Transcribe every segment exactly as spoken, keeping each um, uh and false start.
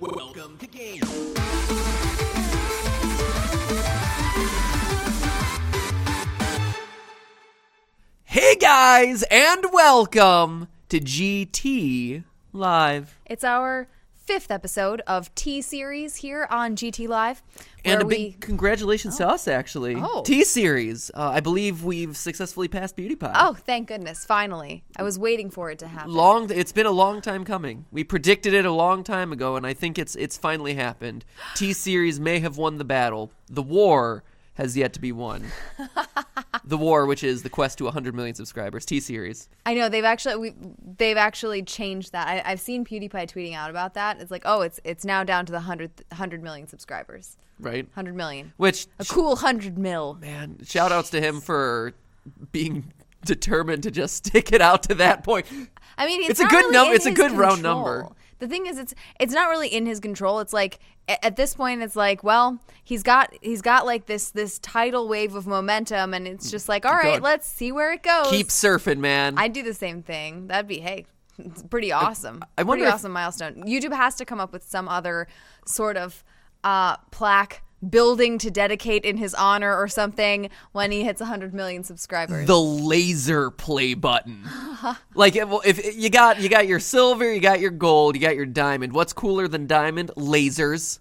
Welcome to Game. Hey guys, and welcome to G T Live. It's our fifth episode of T-Series here on G T Live. And a big we... congratulations oh. to us, actually. Oh. T-Series. Uh, I believe we've successfully passed Beauty Pie. Oh, thank goodness. Finally. I was waiting for it to happen. Long. It's been a long time coming. We predicted it a long time ago, and I think it's it's finally happened. T-Series may have won the battle. The war has yet to be won. The war, which is the quest to one hundred million subscribers. T-Series. I know. They've actually we, they've actually changed that. I, I've seen PewDiePie tweeting out about that. It's like, oh, it's it's now down to the one hundred million subscribers. Right. one hundred million. Which. A cool one hundred mil. Man, shout outs to him for being determined to just stick it out to that point. I mean, it's, it's a good really num- It's a good control. round number. The thing is, it's it's not really in his control. It's like at this point, it's like, well, he's got he's got like this this tidal wave of momentum, and it's just like, all right, God. let's see where it goes. Keep surfing, man. I'd do the same thing. That'd be hey, it's pretty awesome. I, I wonder pretty if, awesome milestone. YouTube has to come up with some other sort of uh, plaque building to dedicate in his honor or something when he hits one hundred million subscribers. The laser play button. Like if, if you got you got your silver, you got your gold, you got your diamond. What's cooler than diamond? Lasers.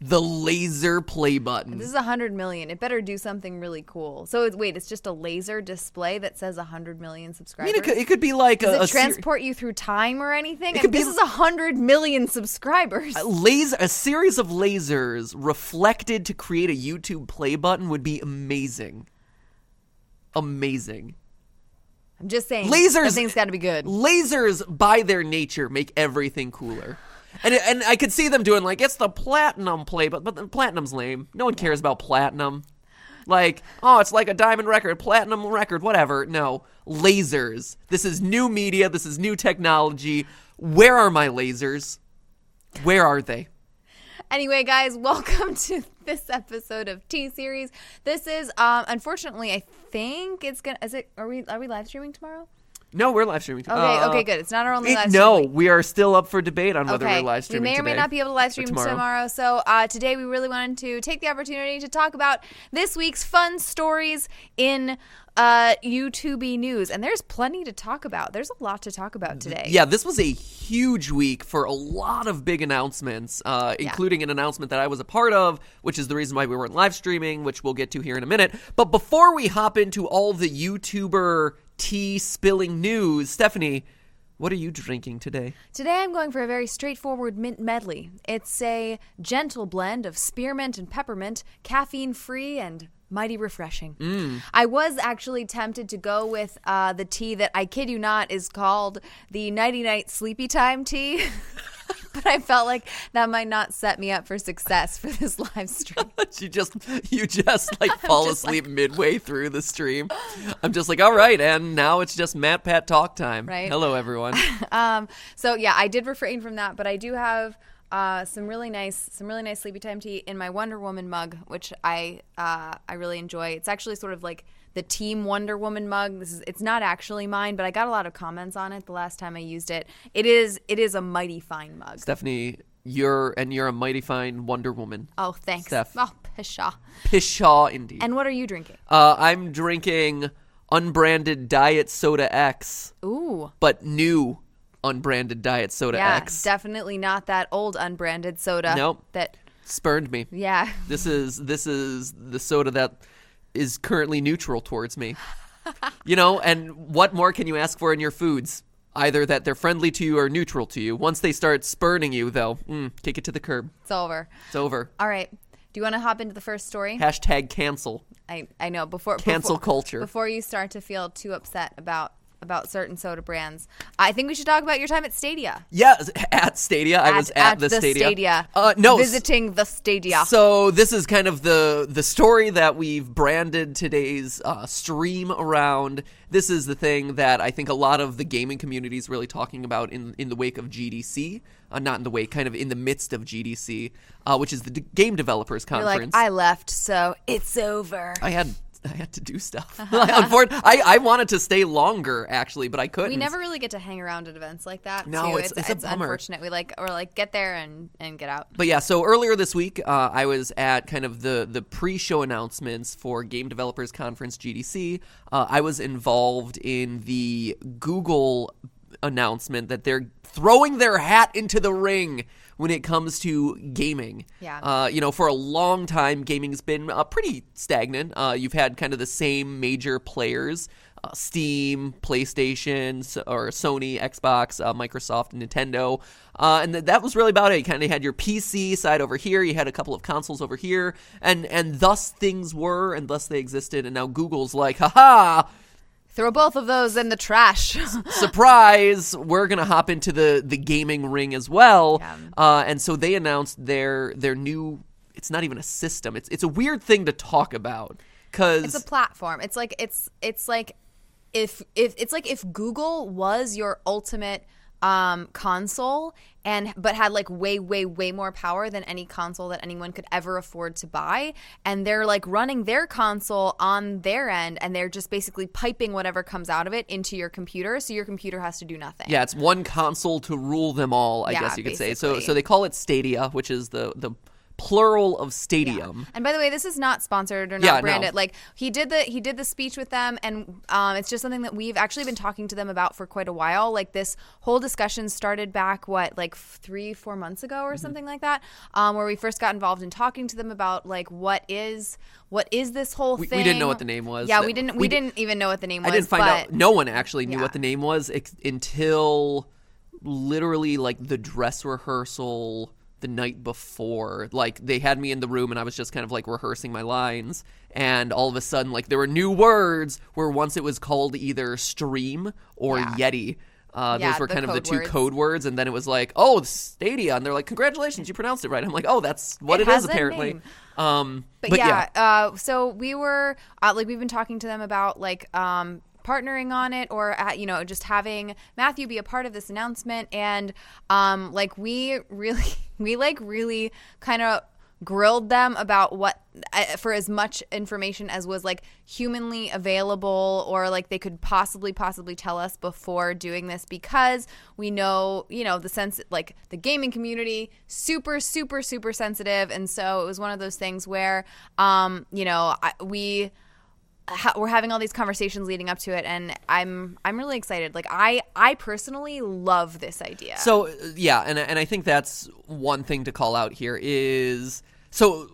The laser play button. This is one hundred million. It better do something really cool. So it's, wait, it's just a laser display that says one hundred million subscribers? I mean, it could, it could be like Does a... Does it transport ser- you through time or anything? It could I mean, be this is one hundred million subscribers. A, laser, a series of lasers reflected to create a YouTube play button would be amazing. Amazing. I'm just saying. Lasers... Everything's got to be good. Lasers, by their nature, make everything cooler. And and I could see them doing, like, it's the platinum play, but, but platinum's lame. No one cares about platinum. Like, oh, it's like a diamond record, platinum record, whatever. No, lasers. This is new media. This is new technology. Where are my lasers? Where are they? Anyway, guys, welcome to this episode of T-Series. This is, um, unfortunately, I think it's going to, is it, are we, are we live streaming tomorrow? No, we're live streaming. Okay, uh, okay, good. It's not our only live stream. No, we are still up for debate on whether okay. we're live streaming today. We may or may not be able to live stream tomorrow. tomorrow. So uh, today we really wanted to take the opportunity to talk about this week's fun stories in uh, YouTube news. And there's plenty to talk about. There's a lot to talk about today. Yeah, this was a huge week for a lot of big announcements, uh, including yeah. an announcement that I was a part of, which is the reason why we weren't live streaming, which we'll get to here in a minute. But before we hop into all the YouTuber tea spilling news, Stephanie, what are you drinking today? Today I'm going for a very straightforward mint medley. It's a gentle blend of spearmint and peppermint, caffeine-free and mighty refreshing. Mm. I was actually tempted to go with uh, the tea that, I kid you not, is called the Nighty Night Sleepy Time Tea. But I felt like that might not set me up for success for this live stream. you just, you just like fall just asleep like... midway through the stream. I'm just like, all right, and now it's just Matt Pat talk time. Right? Hello, everyone. um, so yeah, I did refrain from that, but I do have uh, some really nice, some really nice sleepy time tea in my Wonder Woman mug, which I, uh, I really enjoy. It's actually sort of like the Team Wonder Woman mug. This is it's not actually mine, but I got a lot of comments on it the last time I used it. It is it is a mighty fine mug. Stephanie, you're and you're a mighty fine Wonder Woman. Oh, thanks. Steph. Oh, pshaw. Pshaw indeed. And what are you drinking? Uh, I'm drinking unbranded Diet Soda X. Ooh. But new unbranded Diet Soda yeah, X. Yeah, definitely not that old unbranded soda. Nope. That spurned me. Yeah. This is this is the soda that is currently neutral towards me. You know, and what more can you ask for in your foods? Either that they're friendly to you or neutral to you. Once they start spurning you, though, mm, kick it to the curb. It's over. It's over. All right. Do you want to hop into the first story? Hashtag cancel. I, I know. Before Cancel before, culture. Before you start to feel too upset about about certain soda brands, I think we should talk about your time at Stadia. Yeah, at Stadia. At, I was at, at the, the Stadia. Stadia. Uh, no, visiting the Stadia. So this is kind of the the story that we've branded today's uh, stream around. This is the thing that I think a lot of the gaming community is really talking about in in the wake of G D C. Uh, not in the way, kind of in the midst of G D C, uh, which is the D- Game Developers Conference. You're like, I left, so it's over. I had I had to do stuff. Unfortunately, I, I wanted to stay longer actually, but I couldn't. We never really get to hang around at events like that. No, too. It's, it's, it's, it's a bummer. Unfortunate. We like or like get there and, and get out. But yeah, so earlier this week, uh, I was at kind of the the pre-show announcements for Game Developers Conference G D C. Uh, I was involved in the Google announcement that they're throwing their hat into the ring when it comes to gaming. Yeah. Uh, you know, for a long time, gaming's been uh, pretty stagnant. Uh, you've had kind of the same major players, uh, Steam, PlayStation, so, or Sony, Xbox, uh, Microsoft, and Nintendo. Uh, and th- that was really about it. You kind of had your P C side over here. You had a couple of consoles over here. And, and thus things were, and thus they existed. And now Google's like, ha-ha! Throw both of those in the trash. Surprise! We're gonna hop into the, the gaming ring as well. Yeah. Uh, and so they announced their their new. It's not even a system. It's it's a weird thing to talk about because it's a platform. It's like it's it's like if if it's like if Google was your ultimate um, console and but had like way way way more power than any console that anyone could ever afford to buy, and they're like running their console on their end, and they're just basically piping whatever comes out of it into your computer, so your computer has to do nothing. Yeah, it's one console to rule them all, I yeah, guess you could basically. say. So so they call it Stadia, which is the the plural of stadium. Yeah. And by the way, this is not sponsored or not yeah, branded. No. Like he did the he did the speech with them, and um, it's just something that we've actually been talking to them about for quite a while. Like this whole discussion started back what like three four months ago or mm-hmm. something like that, um, where we first got involved in talking to them about like what is what is this whole we, thing. We didn't know what the name was. Yeah, we didn't we, we didn't even know what the name was. I didn't find but, out. No one actually knew yeah. what the name was ex- until literally like the dress rehearsal. The night before, like they had me in the room and I was just kind of like rehearsing my lines, and all of a sudden like there were new words where once it was called either stream or yeah. Yeti. Uh, yeah, those were kind of the two words. code words, and then it was like, oh, Stadia, and they're like, congratulations, you pronounced it right. I'm like, oh, that's what it, it is apparently. Um, but, but yeah, yeah. Uh, so we were uh, like we've been talking to them about like um, partnering on it, or at, you know, just having Matthew be a part of this announcement, and um, like we really. We like really kind of grilled them about what – for as much information as was like humanly available or like they could possibly, possibly tell us before doing this, because we know, you know, the sense – like the gaming community, super, super, super sensitive. And so it was one of those things where, um, you know, I, we – we're having all these conversations leading up to it, and I'm I'm really excited. Like I, I personally love this idea. So yeah, and and I think that's one thing to call out here is so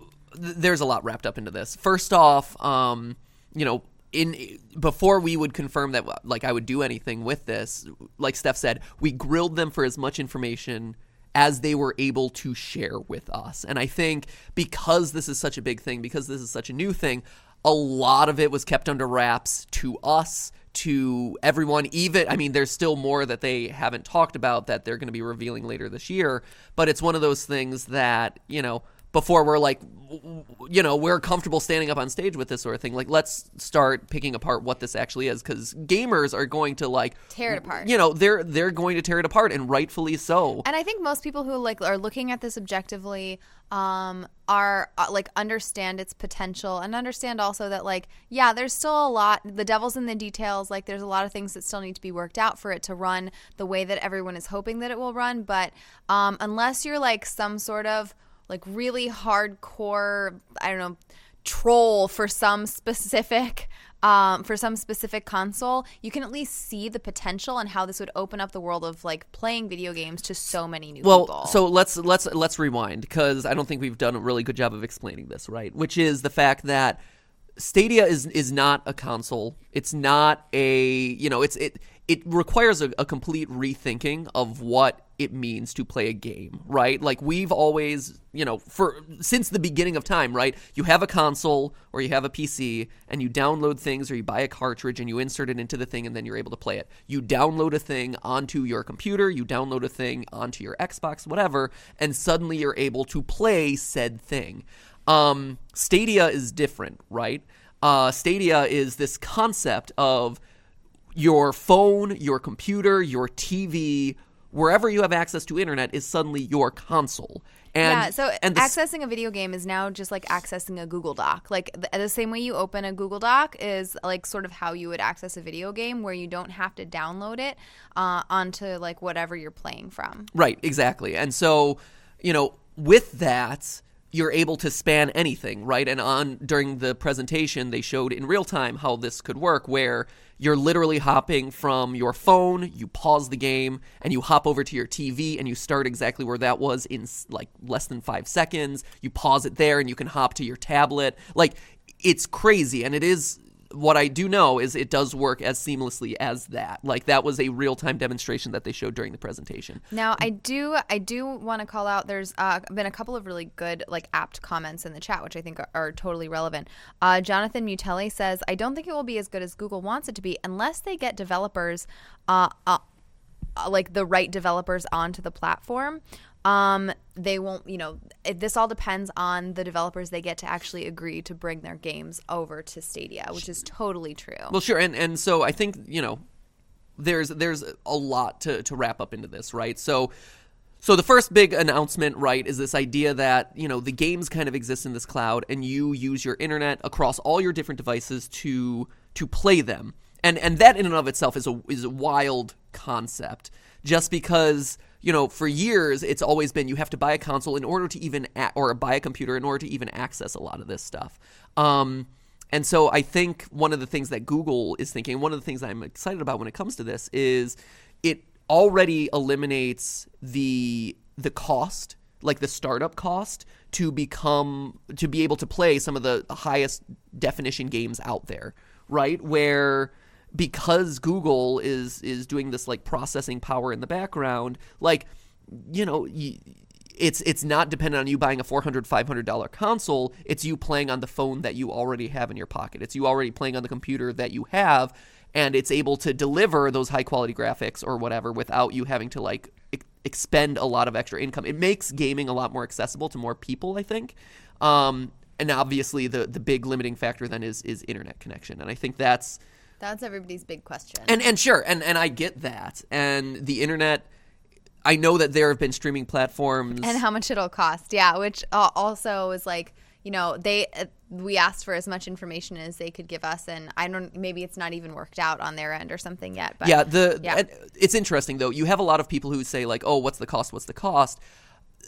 th- there's a lot wrapped up into this. First off, um, you know, in before we would confirm that like I would do anything with this, like Steph said, we grilled them for as much information as they were able to share with us. And I think because this is such a big thing, because this is such a new thing, a lot of it was kept under wraps to us, to everyone. Even, I mean, there's still more that they haven't talked about that they're going to be revealing later this year. But it's one of those things that, you know, before we're like, you know, we're comfortable standing up on stage with this sort of thing. Like, let's start picking apart what this actually is, because gamers are going to like tear it apart. You know, they're they're going to tear it apart, and rightfully so. And I think most people who like are looking at this objectively. Um, are uh, like understand its potential, and understand also that like yeah, there's still a lot. The devil's in the details. Like there's a lot of things that still need to be worked out for it to run the way that everyone is hoping that it will run. But um, unless you're like some sort of like really hardcore, I don't know, troll for some specific. Um, for some specific console, you can at least see the potential and how this would open up the world of like playing video games to so many new well, people. Well, so let's let's let's rewind, because I don't think we've done a really good job of explaining this, right? Which is the fact that Stadia is is not a console. It's not a you know. It's it it requires a, a complete rethinking of what it means to play a game, right? Like we've always, you know, for since the beginning of time, right? You have a console or you have a P C, and you download things, or you buy a cartridge and you insert it into the thing, and then you're able to play it. You download a thing onto your computer, you download a thing onto your Xbox, whatever, and suddenly you're able to play said thing. Um, Stadia is different, right? Uh, Stadia is this concept of your phone, your computer, your T V wherever you have access to internet is suddenly your console. And, yeah, so and the, accessing a video game is now just like accessing a Google Doc. Like the, the same way you open a Google Doc is like sort of how you would access a video game, where you don't have to download it uh, onto like whatever you're playing from. Right, exactly. And so, you know, with that, you're able to span anything, right? And on during the presentation, they showed in real time how this could work, where you're literally hopping from your phone, you pause the game, and you hop over to your T V, and you start exactly where that was in like less than five seconds. You pause it there, and you can hop to your tablet. Like, it's crazy, and it is. What I do know is it does work as seamlessly as that. Like, that was a real-time demonstration that they showed during the presentation. Now, I do I do want to call out, there's uh, been a couple of really good, like, apt comments in the chat, which I think are, are totally relevant. Uh, Jonathan Mutelli says, I don't think it will be as good as Google wants it to be unless they get developers, uh, uh, like, the right developers onto the platform. Um, they won't, you know, it, this all depends on the developers they get to actually agree to bring their games over to Stadia, which is totally true. Well, sure. And, and so I think, you know, there's, there's a lot to, to wrap up into this, right? So, so the first big announcement, right, is this idea that, you know, the games kind of exist in this cloud and you use your internet across all your different devices to, to play them. And, and that in and of itself is a, is a wild concept, just because, you know, for years, it's always been you have to buy a console in order to even – or buy a computer in order to even access a lot of this stuff. Um, and so I think one of the things that Google is thinking, one of the things that I'm excited about when it comes to this, is it already eliminates the the cost, like the startup cost, to become – to be able to play some of the highest definition games out there, right, where – because Google is is doing this like processing power in the background, like, you know, it's it's not dependent on you buying a four hundred dollars, five hundred dollars console. It's you playing on the phone that you already have in your pocket. It's you already playing on the computer that you have, and it's able to deliver those high quality graphics or whatever without you having to like ex- expend a lot of extra income. It makes gaming a lot more accessible to more people, I think. Um, and obviously the the big limiting factor then is is internet connection, and I think that's That's everybody's big question. And and sure, and, and I get that. And the internet, I know that there have been streaming platforms. And how much it'll cost, yeah, which uh, also is like, you know, they uh, we asked for as much information as they could give us, and I don't, maybe it's not even worked out on their end or something yet. But yeah, the yeah. It's interesting, though. You have a lot of people who say, like, oh, what's the cost, what's the cost?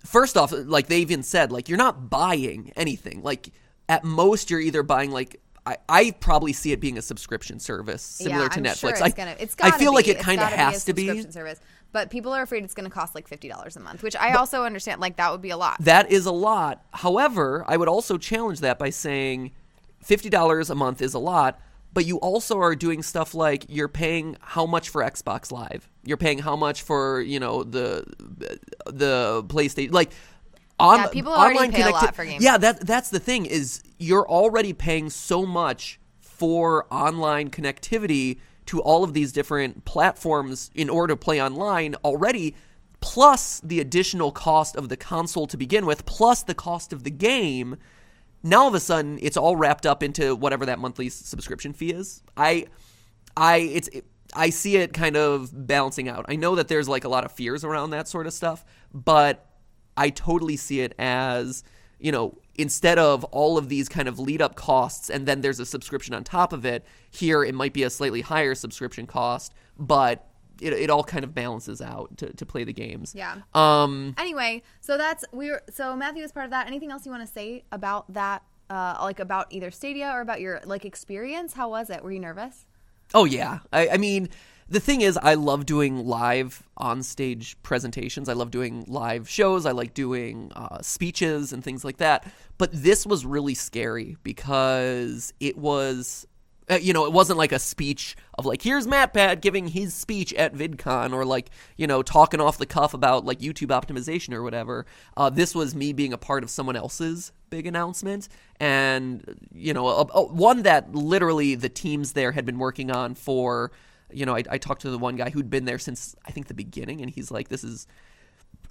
First off, like, they even said, like, you're not buying anything. Like, at most, you're either buying, like, I, I probably see it being a subscription service similar yeah, to I'm Netflix. Sure it's I, gonna, it's I feel be. like it kind of has to be. A subscription service. But people are afraid it's going to cost like fifty dollars a month, which I but, also understand. Like, that would be a lot. That is a lot. However, I would also challenge that by saying fifty dollars a month is a lot, but you also are doing stuff like you're paying how much for Xbox Live? You're paying how much for, you know, the the PlayStation? Like, On, yeah, people already pay connecti- a lot for games. Yeah, that, that's the thing, is you're already paying so much for online connectivity to all of these different platforms in order to play online already, plus the additional cost of the console to begin with, plus the cost of the game. Now all of a sudden, it's all wrapped up into whatever that monthly subscription fee is. I, I, it's, it, I see it kind of balancing out. I know that there's like a lot of fears around that sort of stuff, but I totally see it as, you know, instead of all of these kind of lead-up costs and then there's a subscription on top of it, here it might be a slightly higher subscription cost, but it, it all kind of balances out to, to play the games. Yeah. Um, anyway, so that's we were, so Matthew was part of that. Anything else you want to say about that, uh, like about either Stadia or about your, like, experience? How was it? Were you nervous? Oh, yeah. I, I mean... The thing is, I love doing live on-stage presentations. I love doing live shows. I like doing uh, speeches and things like that. But this was really scary because it was, uh, you know, it wasn't like a speech of like, here's MatPat giving his speech at VidCon, or like, you know, talking off the cuff about like YouTube optimization or whatever. Uh, this was me being a part of someone else's big announcement, and, you know, a, a, one that literally the teams there had been working on for – you know, I, I talked to the one guy who'd been there since, I think, the beginning, and he's like, this is,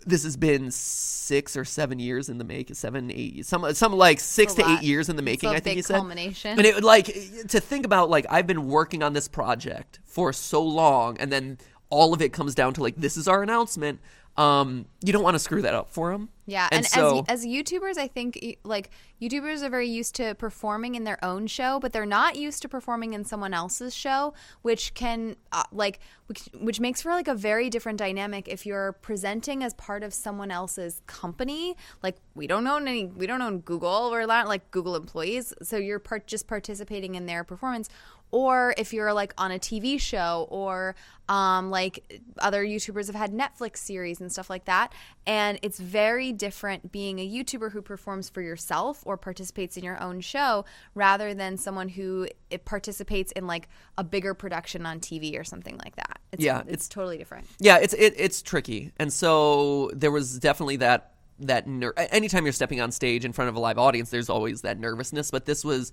this has been six or seven years in the making, seven, eight, some, some like six to eight years in the making, I think he said. Culmination. And it would, like, to think about, like, I've been working on this project for so long, and then all of it comes down to like, this is our announcement. Um, you don't want to screw that up for them. Yeah, and, and so, as, as YouTubers, I think like YouTubers are very used to performing in their own show, but they're not used to performing in someone else's show, which can uh, like which, which makes for like a very different dynamic if you're presenting as part of someone else's company. Like we don't own any, we don't own Google. We're not like Google employees, so you're part just participating in their performance. Or if you're like on a T V show, or um, like other YouTubers have had Netflix series and stuff like that. And it's very different being a YouTuber who performs for yourself or participates in your own show rather than someone who participates in like a bigger production on T V or something like that. It's, yeah, it's, it's totally different. Yeah, it's it, it's tricky. And so there was definitely that that ner- anytime you're stepping on stage in front of a live audience, there's always that nervousness. But this was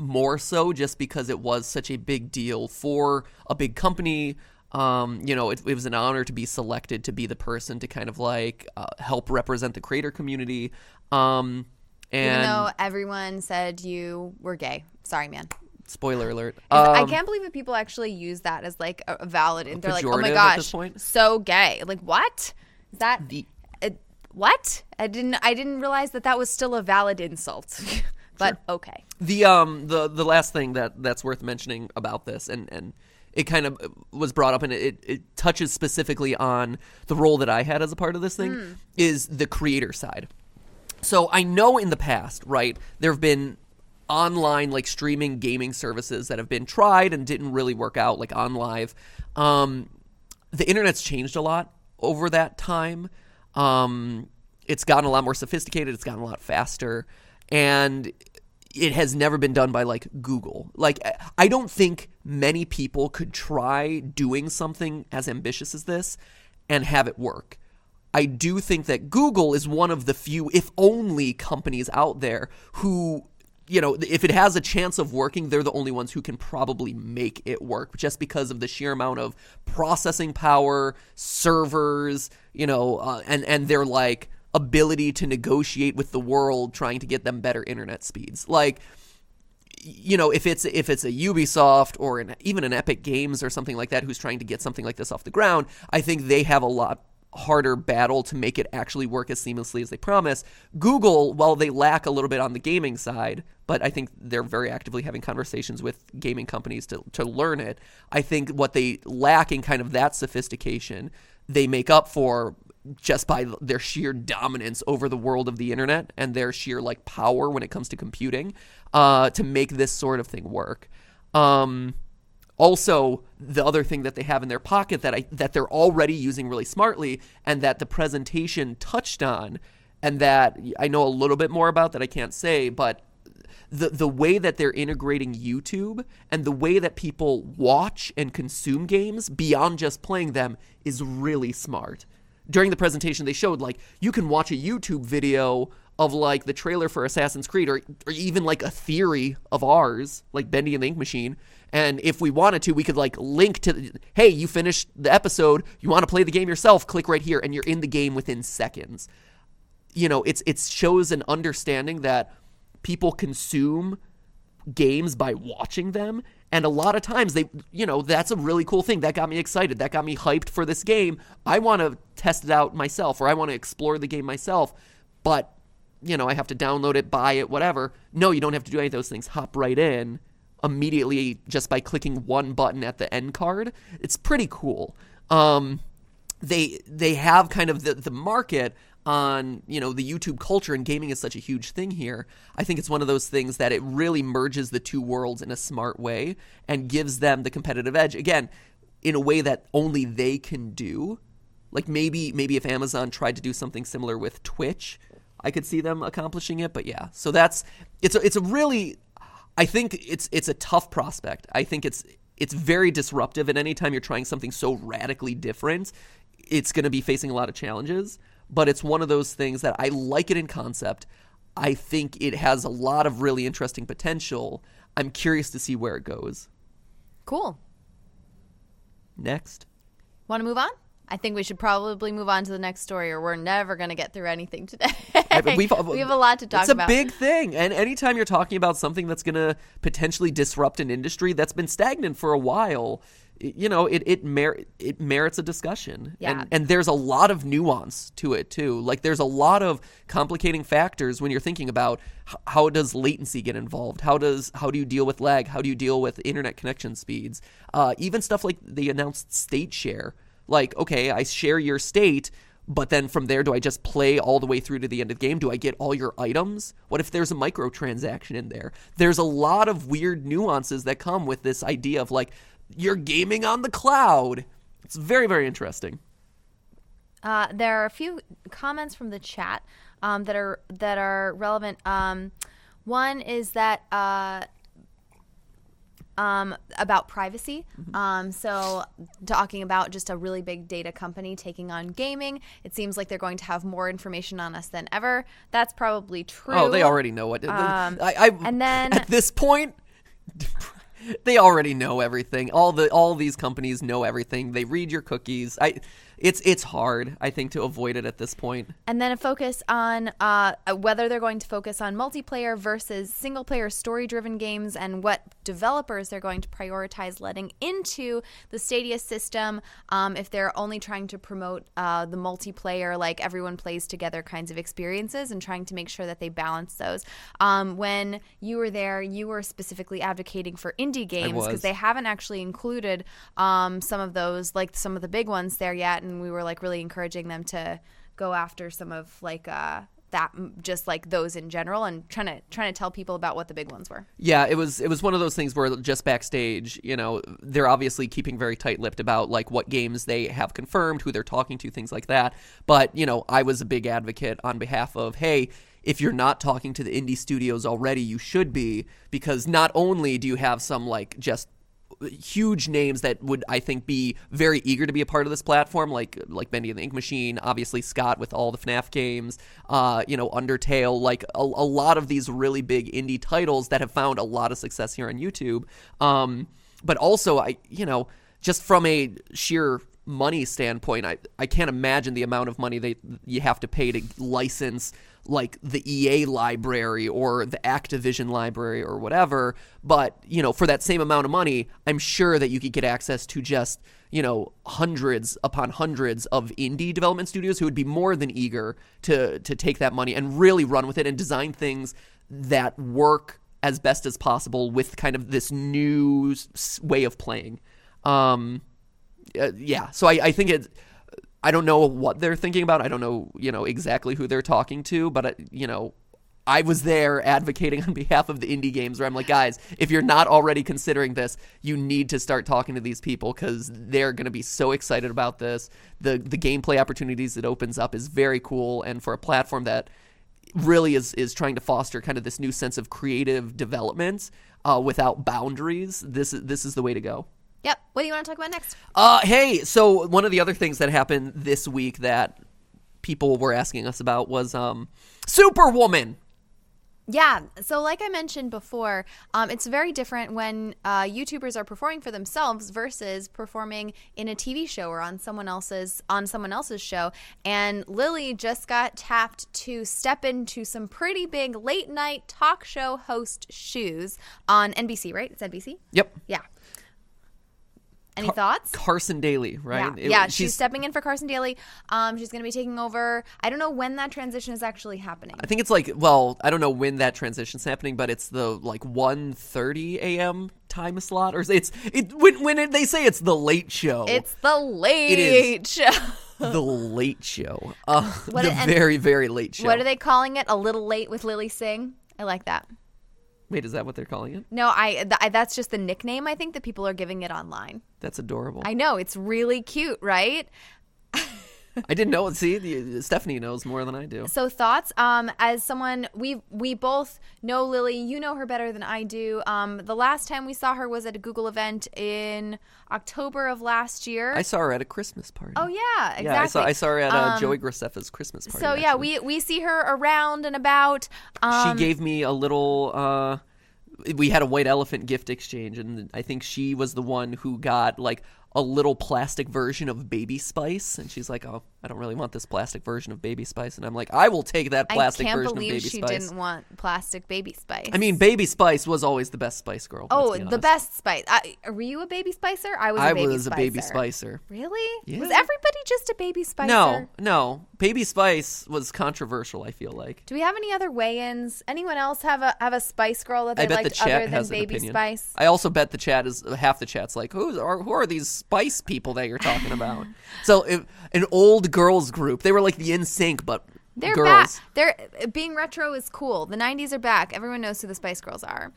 more so just because it was such a big deal for a big company. Um, you know, it, it was an honor to be selected to be the person to kind of like uh, help represent the creator community. Um, and even though everyone said you were gay. Sorry, man. Spoiler alert. Um, I can't believe that people actually use that as like a valid. And they're like, oh my gosh, so gay. Like, what? Is that the- it, what? I didn't. I didn't realize that that was still a valid insult. But sure. Okay. The um the, the last thing that, that's worth mentioning about this, and, and it kind of was brought up, and it, it touches specifically on the role that I had as a part of this thing, mm. is the creator side. So I know in the past, right, there have been online like streaming gaming services that have been tried and didn't really work out, like on live. Um, the internet's changed a lot over that time. Um, it's gotten a lot more sophisticated. It's gotten a lot faster. And it has never been done by, like, Google. Like, I don't think many people could try doing something as ambitious as this and have it work. I do think that Google is one of the few, if only, companies out there who, you know, if it has a chance of working, they're the only ones who can probably make it work just because of the sheer amount of processing power, servers, you know, uh, and, and they're like... ability to negotiate with the world trying to get them better internet speeds. Like, you know, if it's if it's a Ubisoft or an, even an Epic Games or something like that who's trying to get something like this off the ground, I think they have a lot harder battle to make it actually work as seamlessly as they promise. Google, while they lack a little bit on the gaming side, but I think they're very actively having conversations with gaming companies to to learn it, I think what they lack in kind of that sophistication, they make up for just by their sheer dominance over the world of the internet and their sheer like power when it comes to computing uh, to make this sort of thing work. Um, also, the other thing that they have in their pocket that I, that they're already using really smartly and that the presentation touched on and that I know a little bit more about that I can't say, but the the way that they're integrating YouTube and the way that people watch and consume games beyond just playing them is really smart. During the presentation, they showed, like, you can watch a YouTube video of, like, the trailer for Assassin's Creed or, or even, like, a theory of ours, like Bendy and the Ink Machine. And if we wanted to, we could, like, link to, hey, you finished the episode. You want to play the game yourself? Click right here, and you're in the game within seconds. You know, it's it shows an understanding that people consume games by watching them. And a lot of times, they, you know, that's a really cool thing. That got me excited. That got me hyped for this game. I want to test it out myself, or I want to explore the game myself. But, you know, I have to download it, buy it, whatever. No, you don't have to do any of those things. Hop right in immediately just by clicking one button at the end card. It's pretty cool. Um, they they have kind of the, the market on, you know, the YouTube culture, and gaming is such a huge thing here. I think it's one of those things that it really merges the two worlds in a smart way and gives them the competitive edge, again, in a way that only they can do. Like maybe maybe if Amazon tried to do something similar with Twitch, I could see them accomplishing it. But yeah, so that's it's a, it's a really I think it's it's a tough prospect. I think it's it's very disruptive, and anytime you're trying something so radically different, it's going to be facing a lot of challenges. But it's one of those things that I like it in concept. I think it has a lot of really interesting potential. I'm curious to see where it goes. Cool. Next. Want to move on? I think we should probably move on to the next story, or we're never going to get through anything today. We've, we have a lot to talk it's about. It's a big thing. And anytime you're talking about something that's going to potentially disrupt an industry that's been stagnant for a while, you know, it it, mer- it merits a discussion. Yeah. And, and there's a lot of nuance to it, too. Like, there's a lot of complicating factors when you're thinking about h- how does latency get involved? How does how do you deal with lag? How do you deal with internet connection speeds? Uh, even stuff like they announced state share. Like, okay, I share your state, but then from there, do I just play all the way through to the end of the game? Do I get all your items? What if there's a microtransaction in there? There's a lot of weird nuances that come with this idea of, like, you're gaming on the cloud. It's very, very interesting. Uh, there are a few comments from the chat um, that are that are relevant. Um, one is that uh, um, about privacy. Mm-hmm. Um, so talking about just a really big data company taking on gaming, it seems like they're going to have more information on us than ever. That's probably true. Oh, they already know what. Um, I, I, and then at this point. They already know everything. All the all these companies know everything. They read your cookies. I, it's it's hard, I think, to avoid it at this point. And then a focus on uh, whether they're going to focus on multiplayer versus single-player story-driven games, and what developers they're going to prioritize letting into the Stadia system. Um, if they're only trying to promote uh, the multiplayer, like everyone plays together kinds of experiences, and trying to make sure that they balance those. Um, when you were there, you were specifically advocating for indie games, because they haven't actually included um, some of those, like some of the big ones there yet. And we were like really encouraging them to go after some of like uh, that, just like those in general, and trying to trying to tell people about what the big ones were. Yeah, it was it was one of those things where just backstage, you know, they're obviously keeping very tight-lipped about like what games they have confirmed, who they're talking to, things like that. But you know, I was a big advocate on behalf of, hey, if you're not talking to the indie studios already, you should be, because not only do you have some like just huge names that would, I think, be very eager to be a part of this platform, like like Bendy and the Ink Machine, obviously Scott with all the F NAF games, uh, you know, Undertale, like a, a lot of these really big indie titles that have found a lot of success here on YouTube. Um, but also, I you know, just from a sheer money standpoint, I, I can't imagine the amount of money they you have to pay to license like the E A library or the Activision library or whatever. But, you know, for that same amount of money, I'm sure that you could get access to just, you know, hundreds upon hundreds of indie development studios who would be more than eager to to take that money and really run with it and design things that work as best as possible with kind of this new way of playing. Um, uh, yeah, so I, I think it's... I don't know what they're thinking about. I don't know, you know, exactly who they're talking to, but, you know, I was there advocating on behalf of the indie games, where I'm like, guys, if you're not already considering this, you need to start talking to these people, because they're going to be so excited about this. The the gameplay opportunities it opens up is very cool, and for a platform that really is, is trying to foster kind of this new sense of creative development uh, without boundaries, this this is the way to go. Yep. What do you want to talk about next? Uh, hey, so one of the other things that happened this week that people were asking us about was um, Superwoman. Yeah. So like I mentioned before, um, it's very different when uh, YouTubers are performing for themselves versus performing in a T V show or on someone else's on someone else's show. And Lilly just got tapped to step into some pretty big late night talk show host shoes on N B C, right? It's N B C? Yep. Yeah. Any thoughts? Carson Daly, right? Yeah, it, yeah she's, she's stepping in for Carson Daly. Um, she's going to be taking over. I don't know when that transition is actually happening. I think it's like, well, I don't know when that transition's happening, but it's the like one thirty a.m. time slot, or it's it when when it, they say it's the late show. It's the late it show. The late show. Uh, what, the very very late show. What are they calling it? A little late with Lilly Singh. I like that. Wait, is that what they're calling it? No, I, th- I that's just the nickname, I think, that people are giving it online. That's adorable. I know. It's really cute, right? I didn't know it. See, the, Stephanie knows more than I do. So thoughts? Um, as someone, we we both know Lilly. You know her better than I do. Um, the last time we saw her was at a Google event in October of last year. I saw her at a Christmas party. Oh, yeah, exactly. Yeah, I saw, I saw her at uh, um, Joey Graceffa's Christmas party. So, yeah, actually. we we see her around and about. Um, she gave me a little uh, – we had a white elephant gift exchange, and I think she was the one who got like – a little plastic version of Baby Spice, and she's like, oh, I don't really want this plastic version of Baby Spice. And I'm like, I will take that plastic version of Baby Spice. I can't believe she didn't want plastic Baby Spice. I mean, Baby Spice was always the best Spice Girl. Oh, the best Spice. I, were you a Baby Spicer? I was a Baby Spicer. I was a Baby Spicer. Really? Yeah. Was everybody just a Baby Spicer? No, no. Baby Spice was controversial, I feel like. Do we have any other weigh-ins? Anyone else have a have a Spice Girl that they liked other than Baby Spice? I also bet the chat is, half the chat's like, who's, are, who are these Spice people that you're talking about? So if, an old girls group. They were like the N Sync, but they're girls. Back. They're being retro is cool. The nineties are back. Everyone knows who the Spice Girls are.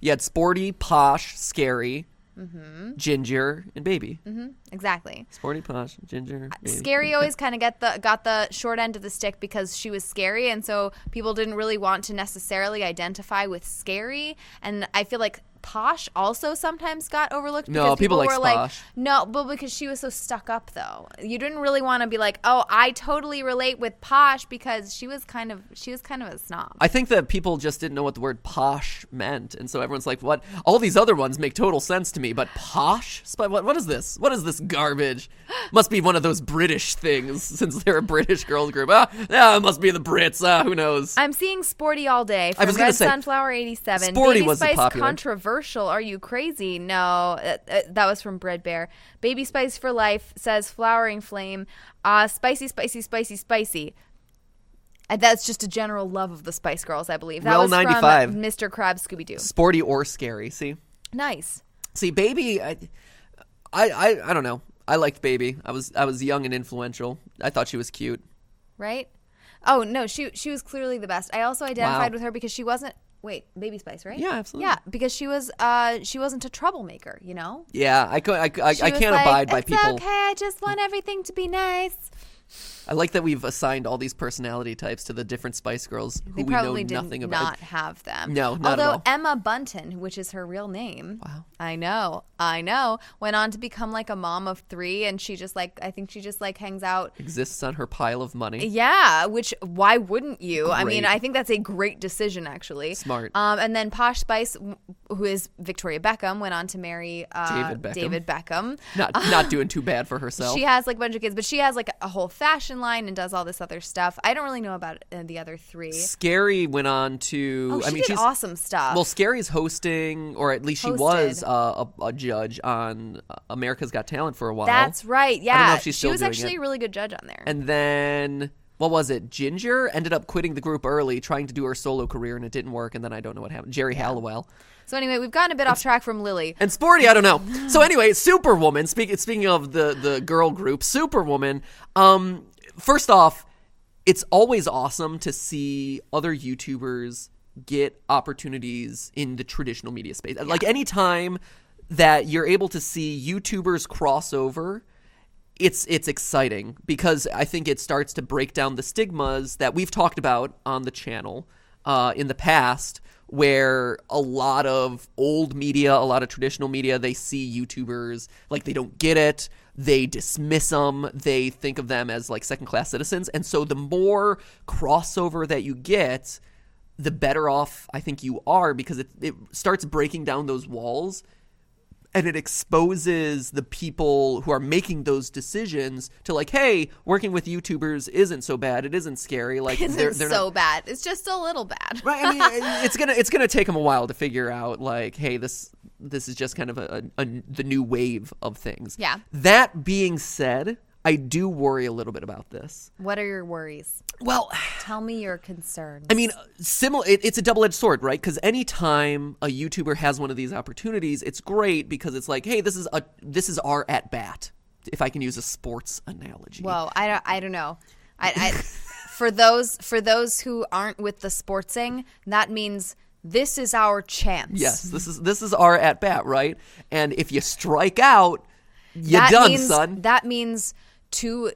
You had Sporty, Posh, Scary, mm-hmm. Ginger, and Baby. Mm-hmm. Exactly. Sporty, Posh, Ginger, Baby. Scary always kind of got the got the short end of the stick because she was scary, and so people didn't really want to necessarily identify with Scary. And I feel like Posh also sometimes got overlooked because no, people, people were like, Posh. No, but because she was so stuck up, though. You didn't really want to be like, oh, I totally relate with Posh because she was kind of she was kind of a snob. I think that people just didn't know what the word Posh meant, and so everyone's like, what? All these other ones make total sense to me, but Posh? What, what is this? What is this garbage? Must be one of those British things since they're a British girls group. Ah, yeah, it must be the Brits. Ah, who knows? I'm seeing Sporty all day from I was Red say, Sunflower eighty-seven. Sporty Baby was Spice popular. Controversial. Are you crazy? No, uh, uh, that was from Bread Bear. Baby Spice for life says Flowering Flame. Uh, spicy, spicy, spicy, spicy. And that's just a general love of the Spice Girls, I believe. That Rel was ninety-five. From Mister Krabs Scooby Doo. Sporty or Scary? See, nice. See, Baby. I, I, I, I don't know. I liked Baby. I was, I was young and influential. I thought she was cute. Right? Oh no, she, she was clearly the best. I also identified wow. with her because she wasn't. Wait, Baby Spice, right? Yeah, absolutely. Yeah, because she was, uh, she wasn't a troublemaker, you know. Yeah, I, I, I, I can't like, abide by it's people. Okay, I just want everything to be nice. I like that we've assigned all these personality types to the different Spice Girls who they we know nothing about. They probably did not have them. No, not Although at all. Emma Bunton, which is her real name. Wow. I know. I know. Went on to become like a mom of three, and she just like, I think she just like hangs out. Exists on her pile of money. Yeah, which why wouldn't you? Great. I mean, I think that's a great decision, actually. Smart. Um, and then Posh Spice, who is Victoria Beckham, went on to marry uh, David Beckham. David Beckham. Not, not doing too bad for herself. She has like a bunch of kids, but she has like a whole fashion line and does all this other stuff. I don't really know about uh, the other three. Scary went on to oh, she I mean did she's awesome stuff. Well, Scary's hosting, or at least Hosted. She was uh, a, a judge on America's Got Talent for a while. That's right. Yeah. I don't know if she's still she was doing actually it. A really good judge on there. And then what was it? Ginger ended up quitting the group early trying to do her solo career, and it didn't work, and then I don't know what happened. Jerry yeah. Halliwell. So anyway, we've gotten a bit and, off track from Lily. And Sporty, I don't know. So anyway, Superwoman, speak, speaking of the the girl group, Superwoman, um first off, it's always awesome to see other YouTubers get opportunities in the traditional media space. Yeah. Like any time that you're able to see YouTubers cross over, it's it's exciting because I think it starts to break down the stigmas that we've talked about on the channel uh, in the past, where a lot of old media, a lot of traditional media, they see YouTubers like they don't get it. They dismiss them. They think of them as like second-class citizens. And so the more crossover that you get, the better off I think you are, because it, it starts breaking down those walls, and it exposes the people who are making those decisions to like, hey, working with YouTubers isn't so bad. It isn't scary. Like, it isn't they're, they're so not... bad. It's just a little bad. Right. I mean, it's gonna it's gonna take them a while to figure out like, hey, this this is just kind of a, a, a the new wave of things. Yeah. That being said, I do worry a little bit about this. What are your worries? Well, tell me your concerns. I mean, similar. It, it's a double-edged sword, right? Because any time a YouTuber has one of these opportunities, it's great because it's like, hey, this is a this is our at bat. If I can use a sports analogy. Whoa, I don't, I don't know. I, I for those for those who aren't with the sportsing, that means this is our chance. Yes, this is this is our at bat, right? And if you strike out, you're that done, means, son. That means to